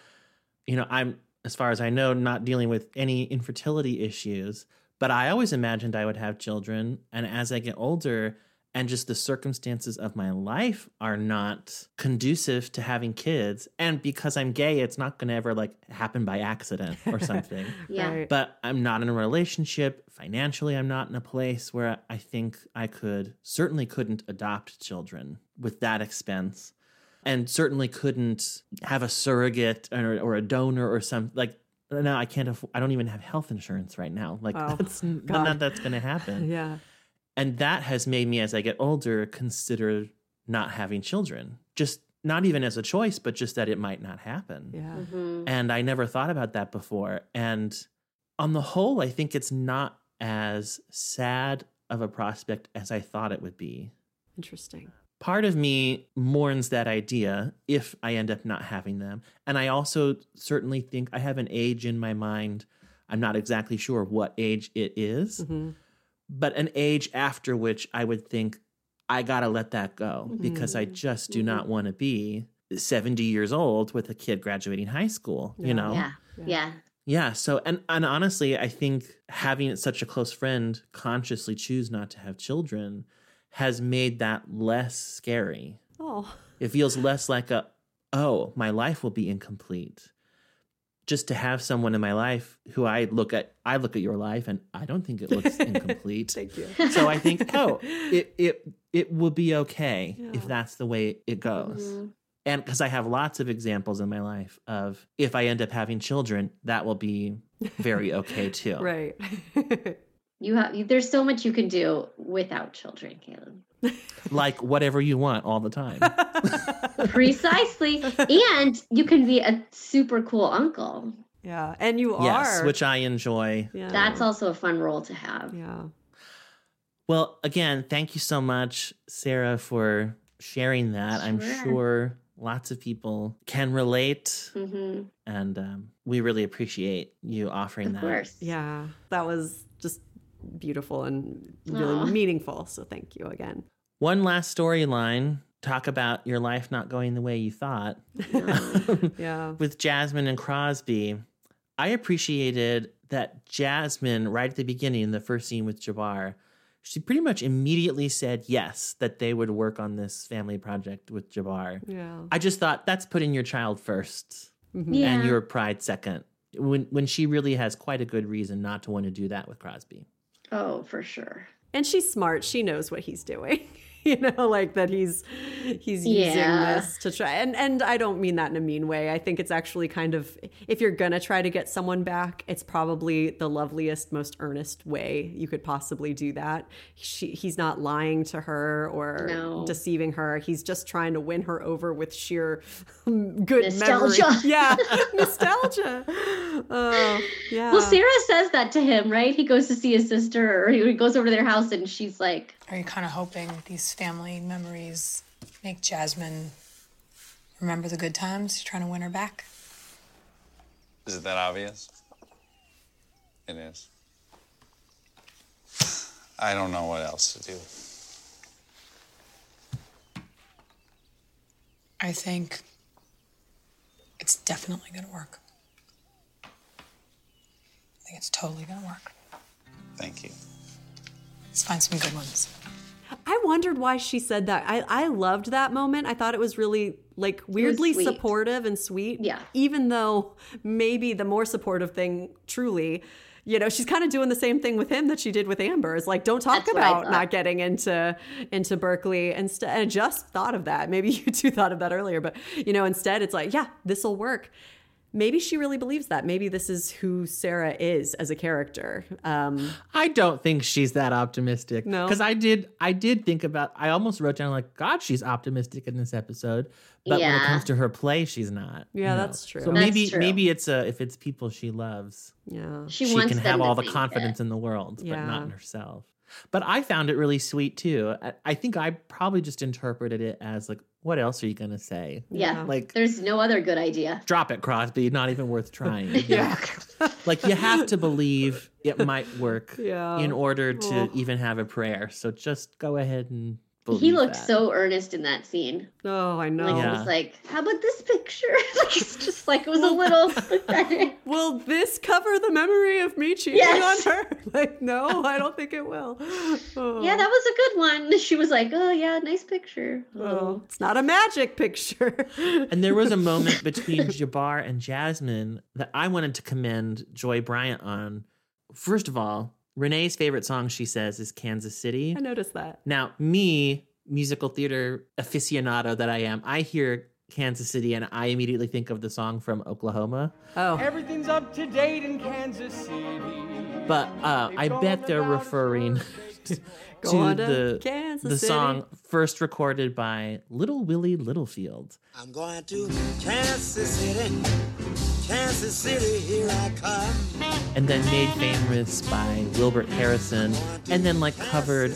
you know, I'm, as far as I know, not dealing with any infertility issues, but I always imagined I would have children. And as I get older and just the circumstances of my life are not conducive to having kids. And because I'm gay, it's not going to ever like happen by accident or something. yeah. Right. But I'm not in a relationship. Financially, I'm not in a place where I think I could, certainly couldn't adopt children with that expense. And certainly couldn't have a surrogate or, or a donor or something. Like, now I can't, aff- I don't even have health insurance right now. Like oh, that's God. not that's going to happen. Yeah. And that has made me, as I get older, consider not having children, just not even as a choice, but just that it might not happen. Yeah. Mm-hmm. And I never thought about that before. And on the whole, I think it's not as sad of a prospect as I thought it would be. Interesting. Part of me mourns that idea if I end up not having them. And I also certainly think I have an age in my mind. I'm not exactly sure what age it is, mm-hmm. but an age after which I would think I got to let that go mm-hmm. because I just do mm-hmm. not want to be seventy years old with a kid graduating high school, yeah. you know? Yeah. Yeah. yeah. Yeah. So, and, and honestly, I think having such a close friend consciously choose not to have children has made that less scary. Oh. It feels less like a, oh, my life will be incomplete. Just to have someone in my life who I look at, I look at your life and I don't think it looks incomplete. Thank you. So I think, oh, it it it will be okay yeah. if that's the way it goes. Mm-hmm. And because I have lots of examples in my life of if I end up having children, that will be very okay too. Right. You have, there's so much you can do without children, Caleb. Like whatever you want all the time. Precisely. And you can be a super cool uncle. Yeah. And you are. Yes, which I enjoy. Yeah. That's also a fun role to have. Yeah. Well, again, thank you so much, Sarah, for sharing that. Sure. I'm sure lots of people can relate. Mm-hmm. And um, we really appreciate you offering of that. Of course. Yeah. That was just beautiful and really Aww. meaningful. So thank you again. One last storyline. Talk about your life not going the way you thought. Yeah. yeah. With Jasmine and Crosby. I appreciated that Jasmine, right at the beginning, in the first scene with Jabbar, she pretty much immediately said yes, that they would work on this family project with Jabbar. Yeah. I just thought that's putting your child first mm-hmm. yeah. and your pride second. When when she really has quite a good reason not to want to do that with Crosby. Oh, for sure. And she's smart. She knows what he's doing. You know, like that he's he's yeah. using this to try. And and I don't mean that in a mean way. I think it's actually kind of, if you're going to try to get someone back, it's probably the loveliest, most earnest way you could possibly do that. She, he's not lying to her or no. deceiving her. He's just trying to win her over with sheer good nostalgia. memory. Yeah, nostalgia. Uh, yeah. Well, Sarah says that to him, right? He goes to see his sister or he goes over to their house and she's like, are you kind of hoping these family memories make Jasmine remember the good times? You're trying to win her back? Is it that obvious? It is. I don't know what else to do. I think it's definitely going to work. I think it's totally going to work. Thank you. Let's find some good ones. I wondered why she said that. I, I loved that moment. I thought it was really, like, weirdly supportive and sweet. Yeah. Even though maybe the more supportive thing, truly, you know, she's kind of doing the same thing with him that she did with Amber. It's like, don't talk That's about not getting into into Berkeley. And, st- and I just thought of that. Maybe you two thought of that earlier. But, you know, instead it's like, yeah, this will work. Maybe she really believes that. Maybe this is who Sarah is as a character. Um, I don't think she's that optimistic. No. Because I did I did think about, I almost wrote down like, God, she's optimistic in this episode. But yeah. when it comes to her play, she's not. Yeah, you know? That's true. So that's maybe true. maybe it's a, if it's people she loves, yeah, she, she wants can have all the confidence it. in the world, yeah. but not in herself. But I found it really sweet too. I, I think I probably just interpreted it as like, what else are you going to say? Yeah. Like, there's no other good idea. Drop it, Crosby. Not even worth trying. yeah. Like, you have to believe it might work yeah. in order to oh. even have a prayer. So just go ahead and believe He looked that. so earnest in that scene. Oh, I know. Like, yeah. It was like, how about this picture? Like, it's just like, it was a little pathetic. Will this cover the memory of me cheating yes. on her? Like, no, I don't think it will. Oh. Yeah, that was a good one. She was like, oh, yeah, nice picture. Oh, oh. It's not a magic picture. And there was a moment between Jabbar and Jasmine that I wanted to commend Joy Bryant on. First of all, Renee's favorite song, she says, is Kansas City. I noticed that. Now, me, musical theater aficionado that I am, I hear Kansas City, and I immediately think of the song from Oklahoma. Oh. Everything's up to date in Kansas City. But uh, I bet they're referring to, to the, the song first recorded by Little Willie Littlefield. I'm going to Kansas City, Kansas City, here I come. And then made famous by Wilbert Harrison, and then like covered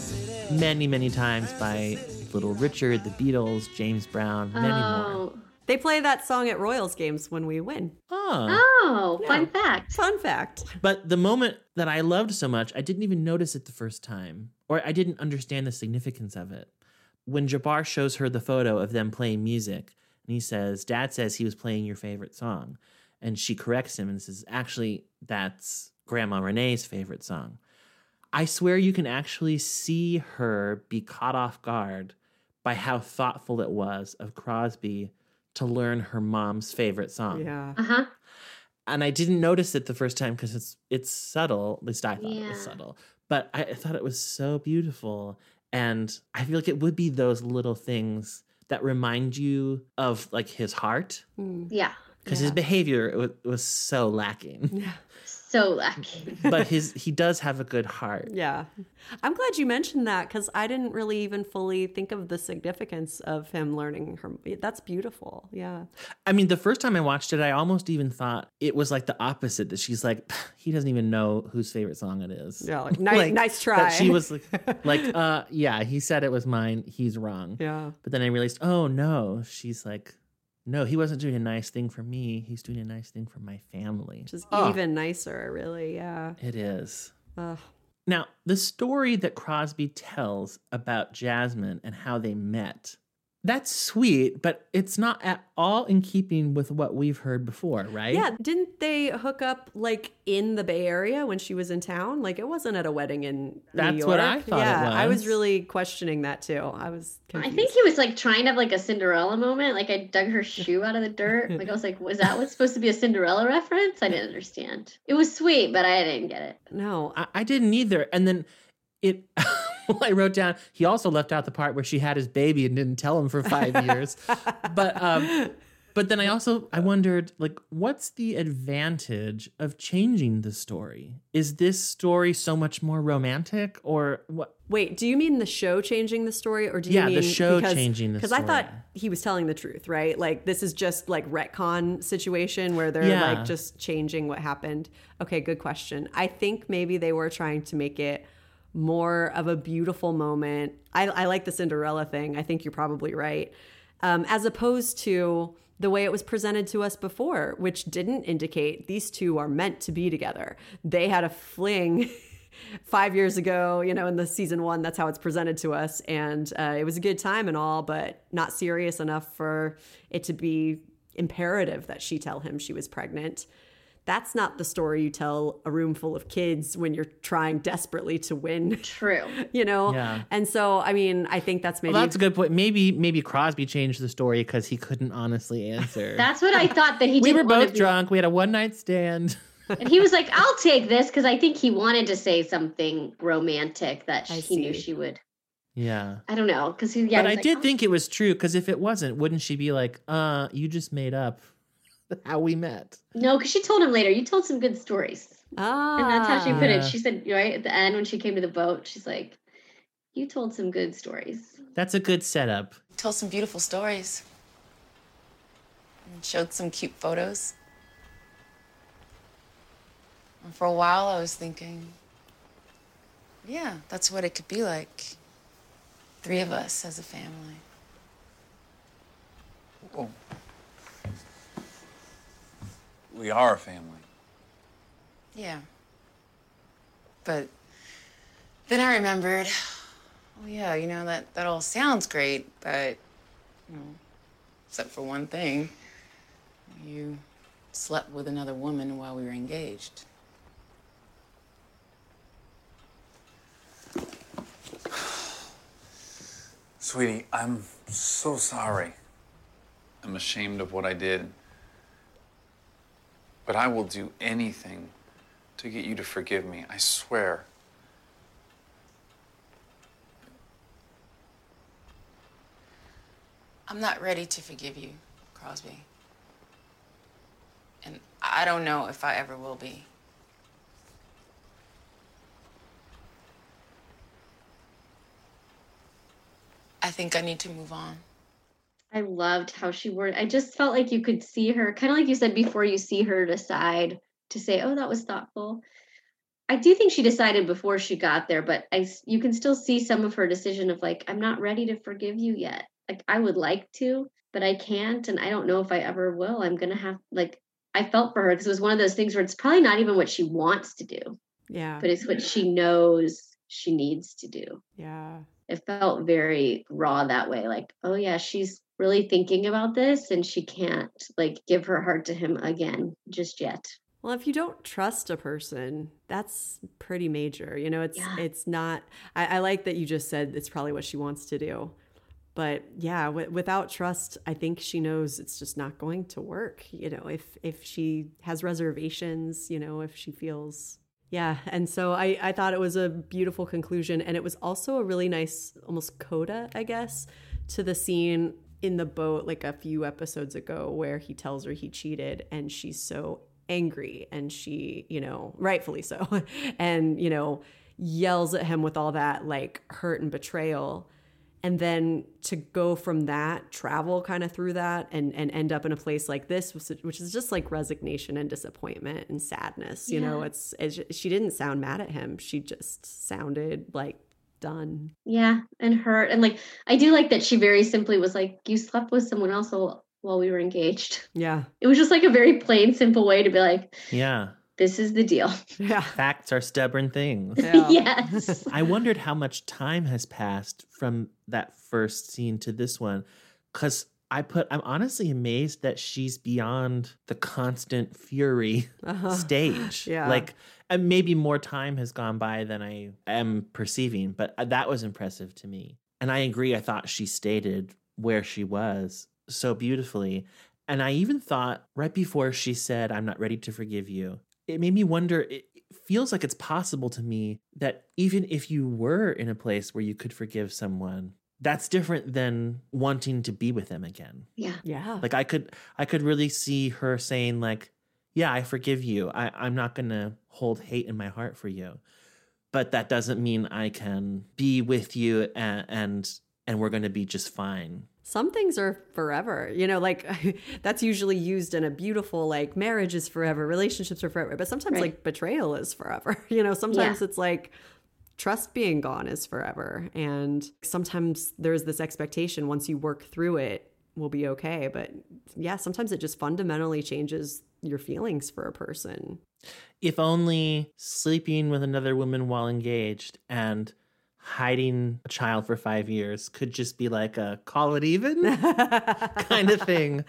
many, many times by Little Richard, the Beatles, James Brown, many oh. more. They play that song at Royals games when we win. Oh, oh yeah. Fun fact. Fun fact. But the moment that I loved so much, I didn't even notice it the first time, or I didn't understand the significance of it. When Jabbar shows her the photo of them playing music, and he says, Dad says he was playing your favorite song. And she corrects him and says, actually, that's Grandma Renee's favorite song. I swear you can actually see her be caught off guard by how thoughtful it was of Crosby to learn her mom's favorite song. Yeah. Uh-huh. And I didn't notice it the first time because it's it's subtle. At least I thought yeah. it was subtle. But I, I thought it was so beautiful. And I feel like it would be those little things that remind you of, like, his heart. Mm. Yeah. Because yeah. his behavior was, was so lacking. Yeah. So lucky. But his he does have a good heart. Yeah. I'm glad you mentioned that because I didn't really even fully think of the significance of him learning her. That's beautiful. Yeah. I mean, the first time I watched it, I almost even thought it was like the opposite, that she's like, he doesn't even know whose favorite song it is. Yeah. Like, nice, like, nice try. That she was like, like, uh, yeah, he said it was mine. He's wrong. Yeah. But then I realized, oh, no, she's like, no, he wasn't doing a nice thing for me. He's doing a nice thing for my family. Which is oh. even nicer, really, yeah. It is. Ugh. Now, the story that Crosby tells about Jasmine and how they met, that's sweet, but it's not at all in keeping with what we've heard before, right? Yeah, didn't they hook up, like, in the Bay Area when she was in town? Like, it wasn't at a wedding in that's New York. That's what I thought yeah, it was. I was really questioning that, too. I was confused. I think he was, like, trying to have, like, a Cinderella moment. Like, I dug her shoe out of the dirt. Like, I was like, was that what's supposed to be a Cinderella reference? I didn't understand. It was sweet, but I didn't get it. No, I, I didn't either. And then it... Well, I wrote down, he also left out the part where she had his baby and didn't tell him for five years. But um, but then I also, I wondered, like, what's the advantage of changing the story? Is this story so much more romantic or what? Wait, do you mean the show changing the story or do you yeah, mean the show because, changing the story? Because I thought he was telling the truth, right? Like, this is just like retcon situation where they're yeah. like just changing what happened. Okay, good question. I think maybe they were trying to make it more of a beautiful moment. I, I like the Cinderella thing. I think you're probably right. Um, as opposed to the way it was presented to us before, which didn't indicate these two are meant to be together. They had a fling five years ago, you know, in the season one, that's how it's presented to us. And uh, it was a good time and all, but not serious enough for it to be imperative that she tell him she was pregnant. That's not the story you tell a room full of kids when you're trying desperately to win. True. You know? Yeah. And so, I mean, I think that's maybe... Well, that's a good point. Maybe maybe Crosby changed the story because he couldn't honestly answer. That's what I thought that he did. We were both drunk. Be... We had a one-night stand. And he was like, I'll take this because I think he wanted to say something romantic that she, he knew she would... Yeah. I don't know. Cause he, yeah, but I like, did oh. think it was true because if it wasn't, wouldn't she be like, uh, you just made up how we met? No, because she told him later, you told some good stories. Ah, and that's how she put yeah. it. She said, right at the end when she came to the boat, she's like, you told some good stories. That's a good setup. Told some beautiful stories. And showed some cute photos. And for a while I was thinking, yeah, that's what it could be like. Three of us as a family. Oh. We are a family. Yeah. But then I remembered, oh yeah, you know, that, that all sounds great, but, you know, except for one thing, you slept with another woman while we were engaged. Sweetie, I'm so sorry. I'm ashamed of what I did. But I will do anything to get you to forgive me, I swear. I'm not ready to forgive you, Crosby. And I don't know if I ever will be. I think I need to move on. I loved how she worded. I just felt like you could see her, kind of like you said before, you see her decide to say, oh, that was thoughtful. I do think she decided before she got there, but I, you can still see some of her decision of like, I'm not ready to forgive you yet. Like, I would like to, but I can't. And I don't know if I ever will. I'm going to have, like, I felt for her because it was one of those things where it's probably not even what she wants to do. Yeah. But it's what she knows she needs to do. Yeah. It felt very raw that way. Like, oh yeah, she's really thinking about this and she can't like give her heart to him again just yet. Well, if you don't trust a person, that's pretty major. You know, it's yeah. it's not, I, I like that you just said it's probably what she wants to do. But yeah, w- without trust, I think she knows it's just not going to work. You know, if if she has reservations, you know, if she feels... Yeah. And so I, I thought it was a beautiful conclusion. And it was also a really nice almost coda, I guess, to the scene in the boat like a few episodes ago where he tells her he cheated and she's so angry and she, you know, rightfully so, and, you know, yells at him with all that like hurt and betrayal. And then to go from that, travel kind of through that and, and end up in a place like this, which is just like resignation and disappointment and sadness. You yeah. know, it's, it's she didn't sound mad at him. She just sounded like done. Yeah. And hurt. And like, I do like that she very simply was like, you slept with someone else while we were engaged. Yeah. It was just like a very plain, simple way to be like, yeah, this is the deal. Yeah. Facts are stubborn things. Yeah. Yes. I wondered how much time has passed from that first scene to this one. Because I put, I'm honestly amazed that she's beyond the constant fury uh-huh. stage. Yeah. Like, and maybe more time has gone by than I am perceiving. But that was impressive to me. And I agree. I thought she stated where she was so beautifully. And I even thought right before she said, I'm not ready to forgive you, it made me wonder, it feels like it's possible to me that even if you were in a place where you could forgive someone, that's different than wanting to be with them again. Yeah. Yeah. Like I could, I could really see her saying like, yeah, I forgive you. I, I'm not going to hold hate in my heart for you, but that doesn't mean I can be with you and, and, and we're going to be just fine. Some things are forever, you know, like that's usually used in a beautiful, like marriage is forever, relationships are forever, but sometimes right. like betrayal is forever, you know, sometimes yeah. it's like trust being gone is forever. And sometimes there's this expectation once you work through it, we'll be okay. But yeah, sometimes it just fundamentally changes your feelings for a person. If only sleeping with another woman while engaged and hiding a child for five years could just be like a call it even kind of thing.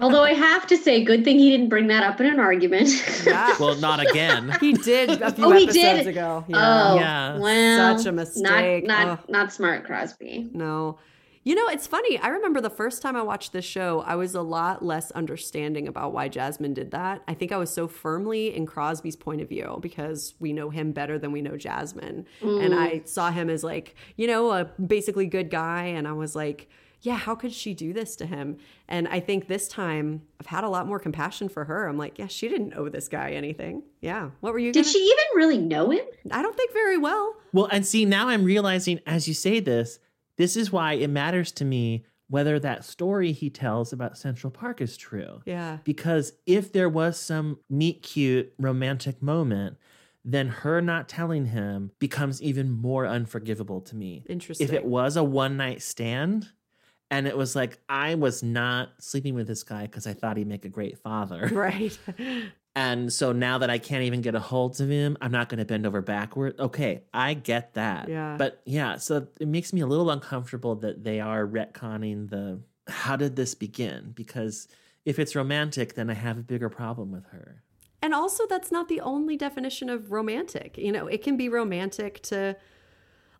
Although I have to say, good thing he didn't bring that up in an argument. Yeah. Well, not again. He did a few oh, episodes he did? ago. Yeah. Oh, yeah. Well, such a mistake. Not, not, oh. not smart, Crosby. No. You know, it's funny. I remember the first time I watched this show, I was a lot less understanding about why Jasmine did that. I think I was so firmly in Crosby's point of view because we know him better than we know Jasmine. Mm. And I saw him as like, you know, a basically good guy. And I was like, yeah, how could she do this to him? And I think this time I've had a lot more compassion for her. I'm like, yeah, she didn't owe this guy anything. Yeah. What were you Did gonna- she even really know him? I don't think very well. Well, and see, now I'm realizing as you say this, this is why it matters to me whether that story he tells about Central Park is true. Yeah. Because if there was some meet-cute romantic moment, then her not telling him becomes even more unforgivable to me. Interesting. If it was a one-night stand and it was like, I was not sleeping with this guy because I thought he'd make a great father. Right. And so now that I can't even get a hold of him, I'm not going to bend over backward. Okay, I get that. Yeah. But yeah, so it makes me a little uncomfortable that they are retconning the, how did this begin? Because if it's romantic, then I have a bigger problem with her. And also that's not the only definition of romantic. You know, it can be romantic to...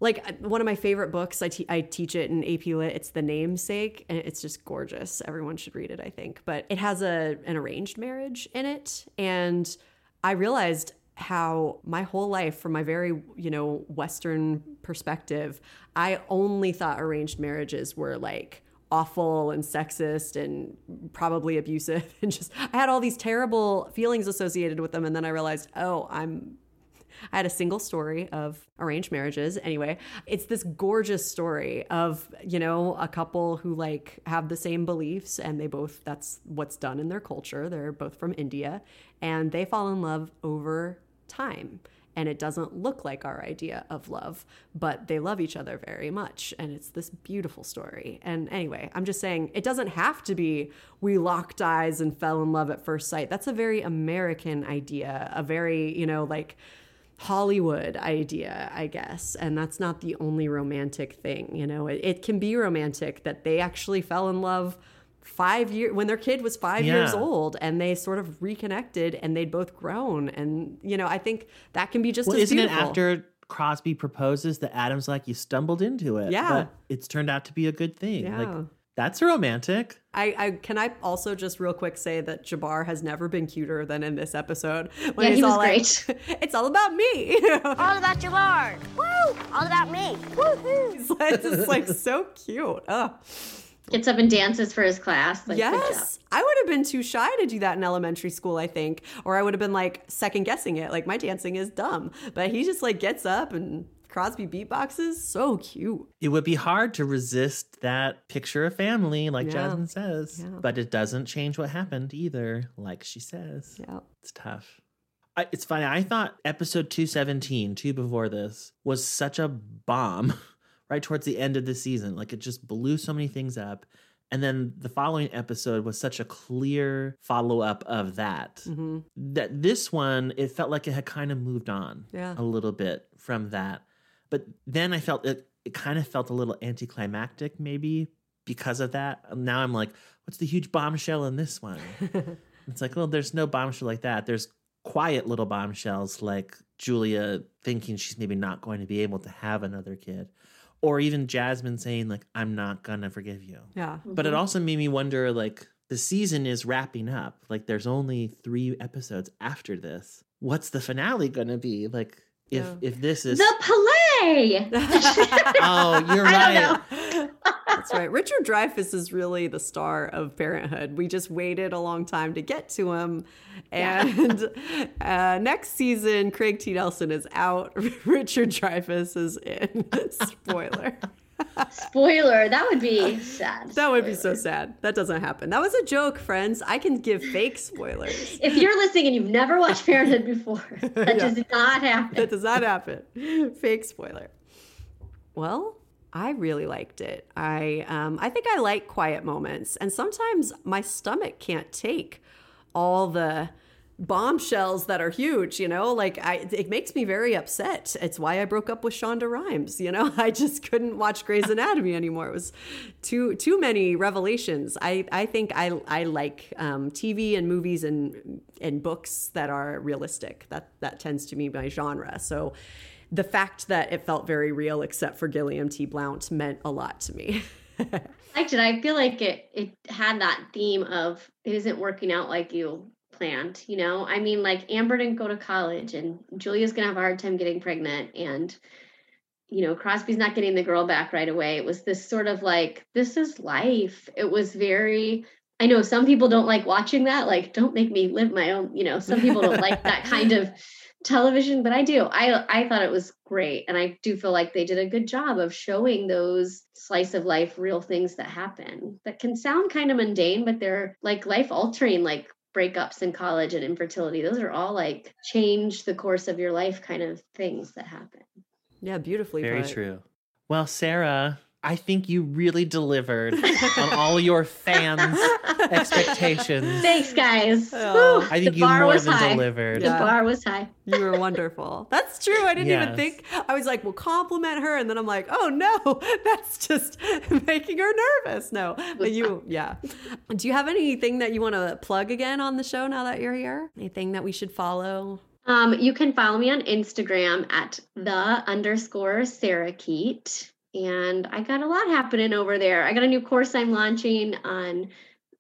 Like one of my favorite books, I, te- I teach it in A P Lit, it's The Namesake, and it's just gorgeous. Everyone should read it, I think. But it has a an arranged marriage in it. And I realized how my whole life, from my very, you know, Western perspective, I only thought arranged marriages were like awful and sexist and probably abusive, and just I had all these terrible feelings associated with them. And then I realized, oh, I'm I had a single story of arranged marriages. Anyway, it's this gorgeous story of, you know, a couple who like have the same beliefs, and they both, that's what's done in their culture. They're both from India, and they fall in love over time. And it doesn't look like our idea of love, but they love each other very much. And it's this beautiful story. And anyway, I'm just saying it doesn't have to be we locked eyes and fell in love at first sight. That's a very American idea, a very, you know, like Hollywood idea, I guess. And that's not the only romantic thing. You know, it, it can be romantic that they actually fell in love five years when their kid was five yeah. years old, and they sort of reconnected, and they'd both grown. And you know, I think that can be just well, as isn't beautiful. It after Crosby proposes that Adam's like, you stumbled into it, yeah, but it's turned out to be a good thing. Yeah. Like that's romantic. I, I can I also just real quick say that Jabbar has never been cuter than in this episode. When yeah, he's he was all great. Like, it's all about me. All about Jabbar. Woo! All about me. Woo! He's like, just like so cute. Ugh. Gets up and dances for his class. Like, yes. I would have been too shy to do that in elementary school, I think. Or I would have been like second guessing it. Like my dancing is dumb. But he just like gets up and Crosby beatboxes. So cute. It would be hard to resist that picture of family, like yeah. Jasmine says. Yeah. But it doesn't change what happened either, like she says. Yeah. It's tough. I, it's funny. I thought episode two seventeen, two before this, was such a bomb. Right towards the end of the season. Like it just blew so many things up. And then the following episode was such a clear follow-up of that. Mm-hmm. That this one, it felt like it had kind of moved on yeah. a little bit from that. But then I felt it, it kind of felt a little anticlimactic maybe because of that. Now I'm like, what's the huge bombshell in this one? It's like, well, there's no bombshell like that. There's quiet little bombshells like Julia thinking she's maybe not going to be able to have another kid. Or even Jasmine saying, like, I'm not going to forgive you. Yeah. Mm-hmm. But it also made me wonder, like, the season is wrapping up. Like, there's only three episodes after this. What's the finale going to be? Like, if yeah. if this is... The play! Oh, you're right. I don't know. That's right. Richard Dreyfuss is really the star of Parenthood. We just waited a long time to get to him. And yeah. uh, next season, Craig T. Nelson is out. Richard Dreyfuss is in. Spoiler. Spoiler. That would be sad. That spoiler. Would be so sad. That doesn't happen. That was a joke, friends. I can give fake spoilers. If you're listening and you've never watched Parenthood before, that yeah. does not happen. That does not happen. Fake spoiler. Well... I really liked it. I um, I think I like quiet moments. And sometimes my stomach can't take all the bombshells that are huge, you know, like I, it makes me very upset. It's why I broke up with Shonda Rhimes. You know, I just couldn't watch Grey's Anatomy anymore. It was too, too many revelations. I, I think I, I like um, T V and movies and, and books that are realistic. That, that tends to be my genre. So the fact that it felt very real, except for Gilliam T. Blount, meant a lot to me. I liked it. I feel like it it had that theme of it isn't working out like you planned, you know? I mean, like, Amber didn't go to college, and Julia's going to have a hard time getting pregnant, and, you know, Crosby's not getting the girl back right away. It was this sort of, like, this is life. It was very... I know some people don't like watching that. Like, don't make me live my own... You know, some people don't like that kind of... television, but I do. I I thought it was great, and I do feel like they did a good job of showing those slice of life, real things that happen that can sound kind of mundane, but they're like life altering, like breakups in college and infertility. Those are all like change the course of your life kind of things that happen. Yeah, beautifully. Very but... true. Well, Sarah, I think you really delivered on all your fans' expectations. Thanks, guys. Oh, I think you more than high. Delivered. Yeah. The bar was high. You were wonderful. That's true. I didn't yes. even think. I was like, well, compliment her. And then I'm like, oh, no, that's just making her nervous. No, but you, yeah. Do you have anything that you want to plug again on the show now that you're here? Anything that we should follow? Um, you can follow me on Instagram at the underscore Sarah Keat. And I got a lot happening over there. I got a new course I'm launching on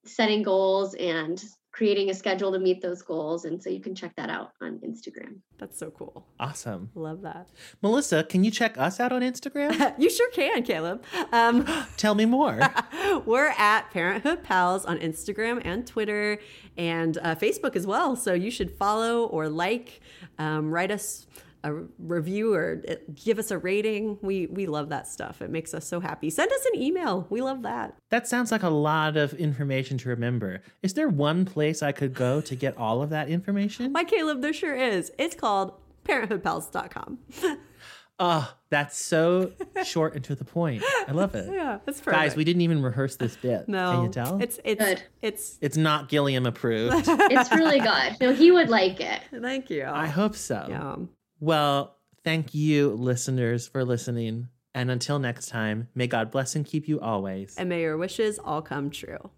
setting goals and creating a schedule to meet those goals. And so you can check that out on Instagram. That's so cool. Awesome. Love that. Melissa, can you check us out on Instagram? You sure can, Caleb. Um, Tell me more. We're at Parenthood Pals on Instagram and Twitter and uh, Facebook as well. So you should follow or like, um, write us a review or give us a rating. We we love that stuff. It makes us so happy. Send us an email. We love that. That sounds like a lot of information to remember. Is there one place I could go to get all of that information? Why, Caleb, there sure is. It's called parenthood pals dot com. Oh, that's so short and to the point. I love it. Yeah, that's perfect. Guys, we didn't even rehearse this bit. No. Can you tell? It's it's good. It's it's not Gilliam approved. It's really good. No, he would like it. Thank you. I hope so. Yeah. Well, thank you, listeners, for listening. And until next time, may God bless and keep you always. And may your wishes all come true.